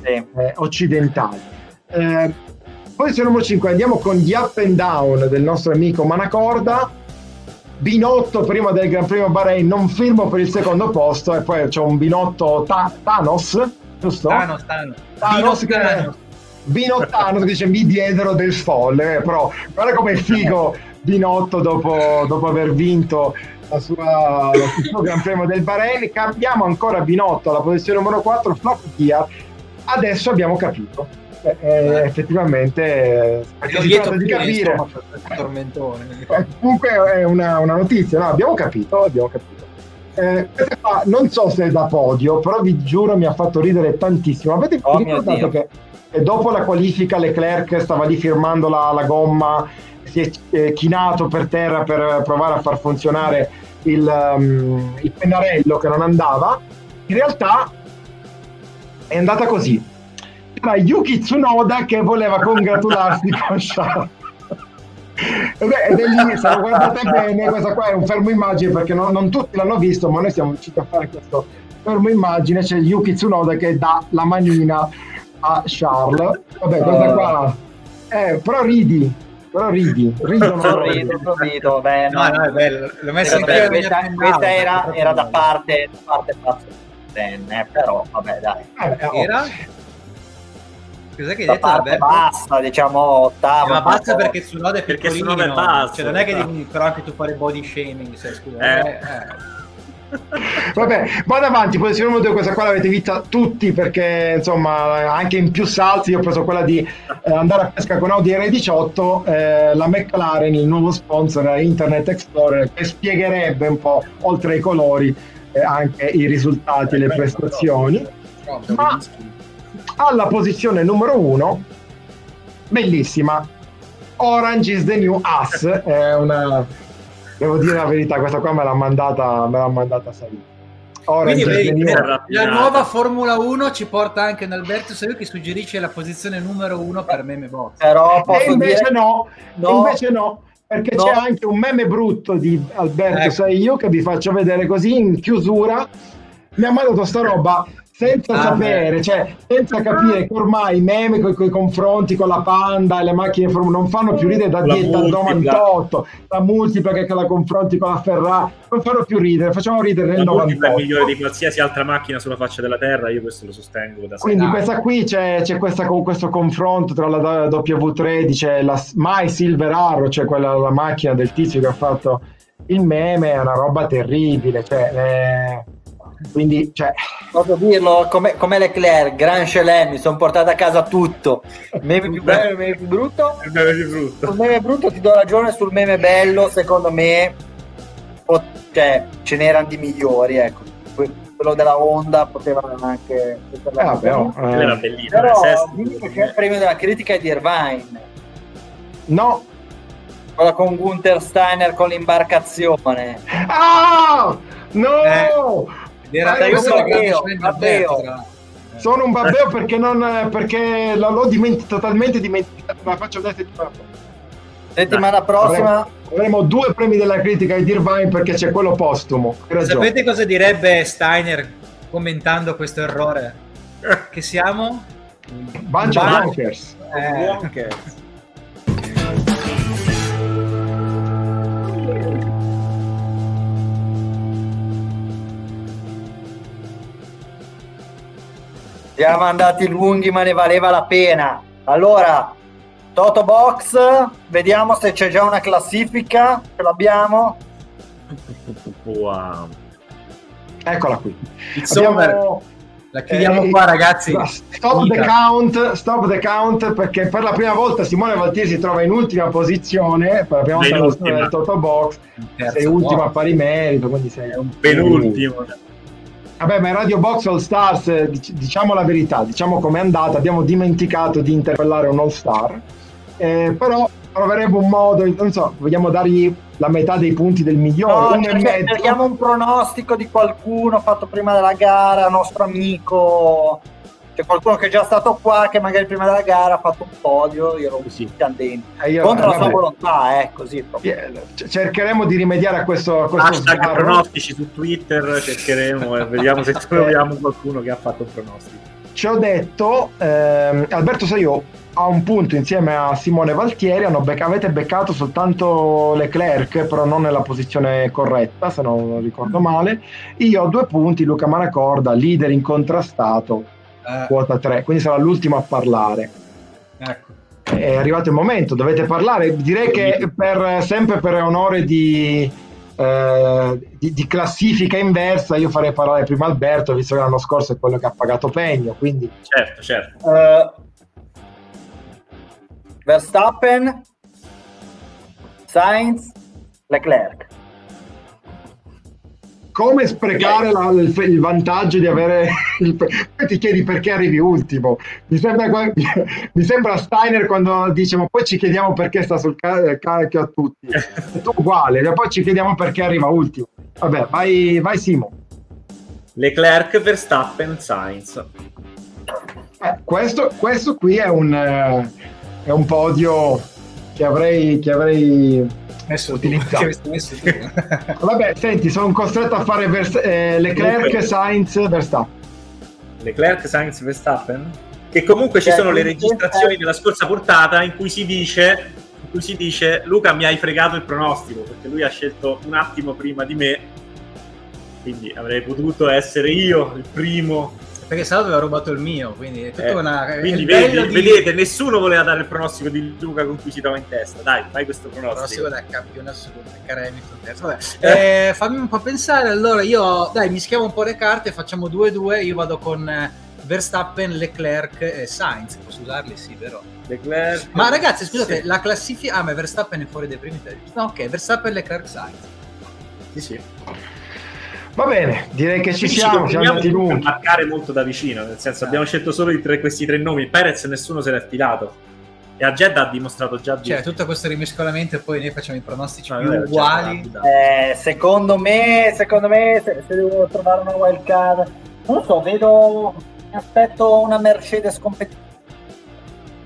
occidentali. Posizione numero 5, andiamo con gli up and down del nostro amico Manacorda. Binotto prima del Gran Premio Bahrain, non firmo per il secondo posto, e poi c'è un Binotto Thanos, giusto? Thanos. Binottano che dice mi diedero del folle, però guarda com'è figo Binotto dopo aver vinto il suo Gran Premio del Bahrain. Cambiamo ancora Binotto alla posizione numero 4, flop gear. Adesso abbiamo capito, effettivamente si tratta di capire, comunque è una notizia, no? abbiamo capito. Questa qua non so se è da podio, però vi giuro mi ha fatto ridere tantissimo. Avete ricordato che dopo la qualifica Leclerc stava lì firmando la gomma, si è chinato per terra per provare a far funzionare il pennarello che non andava. In realtà è andata così, era Yuki Tsunoda che voleva congratularsi con Charles. Ed è lì, se lo guardate bene, questa qua è un fermo immagine, perché non tutti l'hanno visto, ma noi siamo riusciti a fare questo fermo immagine. C'è Yuki Tsunoda che dà la manina a Charles. Vabbè, questa qua però ridi. Sorrido. Beh, no, è bello. L'ho messo in questa era da parte bene, però vabbè, dai. Era? Cos'è che hai detto, Alberto? Basta, diciamo ottavo. Ma basta perché Tsunoda è piccolino, perché basso, cioè non è che devi, però anche tu fare body shaming, cioè, scusa. Vabbè, vado avanti. Posizione numero 2, questa qua l'avete vista tutti, perché insomma anche in più salti io ho preso quella di andare a pesca con Audi R18, la McLaren, il nuovo sponsor Internet Explorer, che spiegherebbe un po' oltre ai colori anche i risultati e le prestazioni. Ma alla posizione numero 1, bellissima, Orange is the new Haas. È una, devo dire la verità, questa qua me l'ha mandata Saiu. Orange is the new Haas. La nuova Formula 1 ci porta anche un Alberto Saiu che suggerisce la posizione numero 1 per meme box. Però e invece no. Perché c'è anche un meme brutto di Alberto Saiu che vi faccio vedere così in chiusura. Mi ha mandato sta roba senza sapere, cioè senza capire che ormai i meme con i confronti con la Panda e le macchine non fanno più ridere da dal 98, la multipla che la confronti con la Ferrari, non fanno più ridere, facciamo ridere nel 98. La multipla è migliore di qualsiasi altra macchina sulla faccia della terra, io questo lo sostengo da quindi sempre. Questa qui c'è questo confronto tra la W13 e la Mai Silver Arrow, cioè quella la macchina del tizio che ha fatto il meme, è una roba terribile, cioè quindi, cioè, posso dirlo come Leclerc, Grand Chelem, mi sono portato a casa tutto. Meme più bello, meme più brutto. Il meme più brutto. Sul meme brutto ti do ragione, sul meme bello, secondo me, cioè, ce n'erano di migliori, ecco. Quello della Honda poteva anche. Era bellissimo. Però l'unico che è il premio della critica è di Irvine. No. Quella con Gunther Steiner con l'imbarcazione. Ah! No! Sono un babbeo perché l'ho totalmente dimenticato. La faccio vedere settimana prossima. Avremo 2 premi della critica ai Irvine, perché c'è quello postumo. Sapete cosa direbbe Steiner commentando questo errore? Che siamo? Bunch of Bunkers. Siamo andati lunghi, ma ne valeva la pena. Allora, Toto Box, vediamo se c'è già una classifica. Ce l'abbiamo. Wow. Eccola qui. Abbiamo La chiudiamo qua, ragazzi. Stop the count, perché per la prima volta Simone Valtieri si trova in ultima posizione, per la prima volta nella storia del Toto Box, sei ultimo a pari merito, quindi sei un penultimo. Vabbè, ma in Radio Box All Stars, diciamo la verità, diciamo com'è andata, abbiamo dimenticato di interpellare un All Star, però troveremo un modo, non so, vogliamo dargli la metà dei punti del migliore, cerchiamo un pronostico di qualcuno fatto prima della gara, nostro amico, c'è qualcuno che è già stato qua, che magari prima della gara ha fatto un podio, io ero così candente contro la sua volontà, così cercheremo di rimediare a questo hashtag sgarro. Pronostici su Twitter cercheremo e vediamo se troviamo qualcuno che ha fatto un pronostico. Ci ho detto, Alberto Saiu a un punto insieme a Simone Valtieri, avete beccato soltanto Leclerc, però non nella posizione corretta, se non ricordo male. Io ho 2 punti, Luca Manacorda, leader incontrastato, quota 3, quindi sarà l'ultimo a parlare. Ecco. È arrivato il momento, dovete parlare. Direi che per onore di classifica inversa io farei parlare prima Alberto, visto che l'anno scorso è quello che ha pagato pegno, quindi... Certo. Verstappen, Sainz, Leclerc. Come sprecare il vantaggio di avere... Poi ti chiedi perché arrivi ultimo. Mi sembra Steiner quando dice, ma poi ci chiediamo perché sta sul carico a tutti. Uguale, poi ci chiediamo perché arriva ultimo. Vabbè, vai Simo. Leclerc, Verstappen, Sainz. Questo qui è un podio che avrei messo utilizzato. Vabbè, senti, sono costretto a fare Leclerc, Sainz, Verstappen. Leclerc, Sainz, Verstappen? Che comunque ci sono le registrazioni della scorsa portata in cui si dice Luca mi hai fregato il pronostico, perché lui ha scelto un attimo prima di me, quindi avrei potuto essere io il primo, perché Salvo aveva rubato il mio, quindi è tutta una... Quindi vedete, nessuno voleva dare il pronostico di Luca con cui ci dava in testa. Dai, fai questo pronostico da campione assoluto, Hamilton. Fammi un po' pensare, allora io, dai, mischiamo un po' le carte, facciamo 2-2, io vado con Verstappen, Leclerc e Sainz, posso usarli? Sì, vero? Leclerc... Ma ragazzi, scusate, sì. La classifica... Ah, ma Verstappen è fuori dai primi 3. No, ok, Verstappen, Leclerc, Sainz. Sì. Va bene, direi che ci siamo. Siamo andati lunghi. Marcare molto da vicino, nel senso abbiamo scelto solo questi 3 nomi. Perez nessuno se l'è affilato. E a Jeddah ha dimostrato già di... Cioè, tutto questo rimescolamento e poi noi facciamo i pronostici più uguali. Secondo me, se devo trovare una wild card, non lo so, mi aspetto una Mercedes competitiva.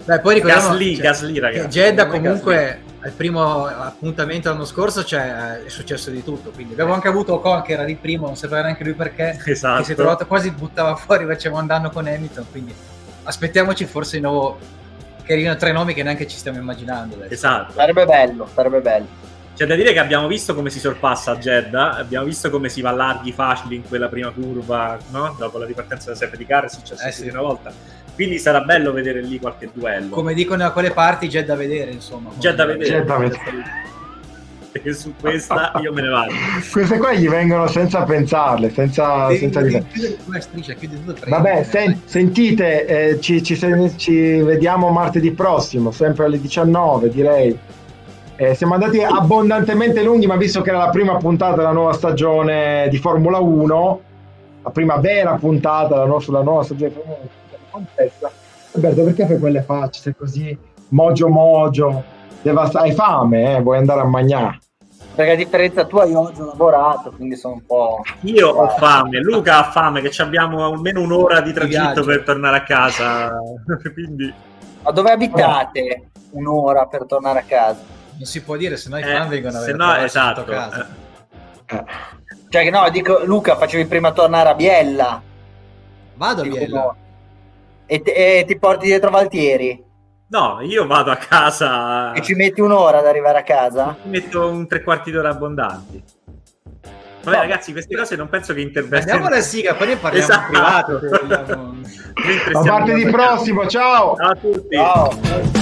Beh, poi ricordiamo Gasly, ragazzi. Jeddah comunque... Al primo appuntamento l'anno scorso è successo di tutto, quindi abbiamo anche avuto Ocon che era di primo, non sapeva neanche lui perché, esatto. Che si è trovato quasi buttava fuori, faceva un danno con Hamilton, quindi aspettiamoci forse di nuovo che arrivino 3 nomi che neanche ci stiamo immaginando adesso. Esatto, sarebbe bello. C'è da dire che abbiamo visto come si sorpassa a Jeddah, abbiamo visto come si va larghi facili in quella prima curva, no? Dopo la ripartenza da safety car è successo sì. Una volta, quindi sarà bello vedere lì qualche duello, come dicono da quelle parti, già da vedere. Perché su questa io me ne vado, queste qua gli vengono senza pensarle, vabbè, sentite, ci vediamo martedì prossimo sempre alle 19, direi. Siamo andati abbondantemente lunghi, ma visto che era la prima puntata della nuova stagione di Formula 1, la prima vera puntata sulla nuova stagione di Formula 1, contessa. Alberto, perché fai quelle facce così mogio? Hai fame? Vuoi andare a mangiare? Perché a differenza tua io oggi ho lavorato, quindi sono un po'... Io ho fame, Luca ha fame, che abbiamo almeno un'ora di tragitto per tornare a casa. Quindi... Ma dove abitate un'ora per tornare a casa? Non si può dire, sennò i fan vengono a vedere sotto casa. Cioè che no, dico, Luca, facevi prima tornare a Biella. Vado a Biella. Come... E ti porti dietro Valtieri? No, io vado a casa... E ci metti un'ora ad arrivare a casa? Ci metto un 3/4 d'ora abbondanti. Vabbè, no. Ragazzi, queste cose non penso che intervengano. Andiamo alla sigla, poi ne parliamo in privato. A martedì prossimo, ciao! Ciao a tutti! Ciao.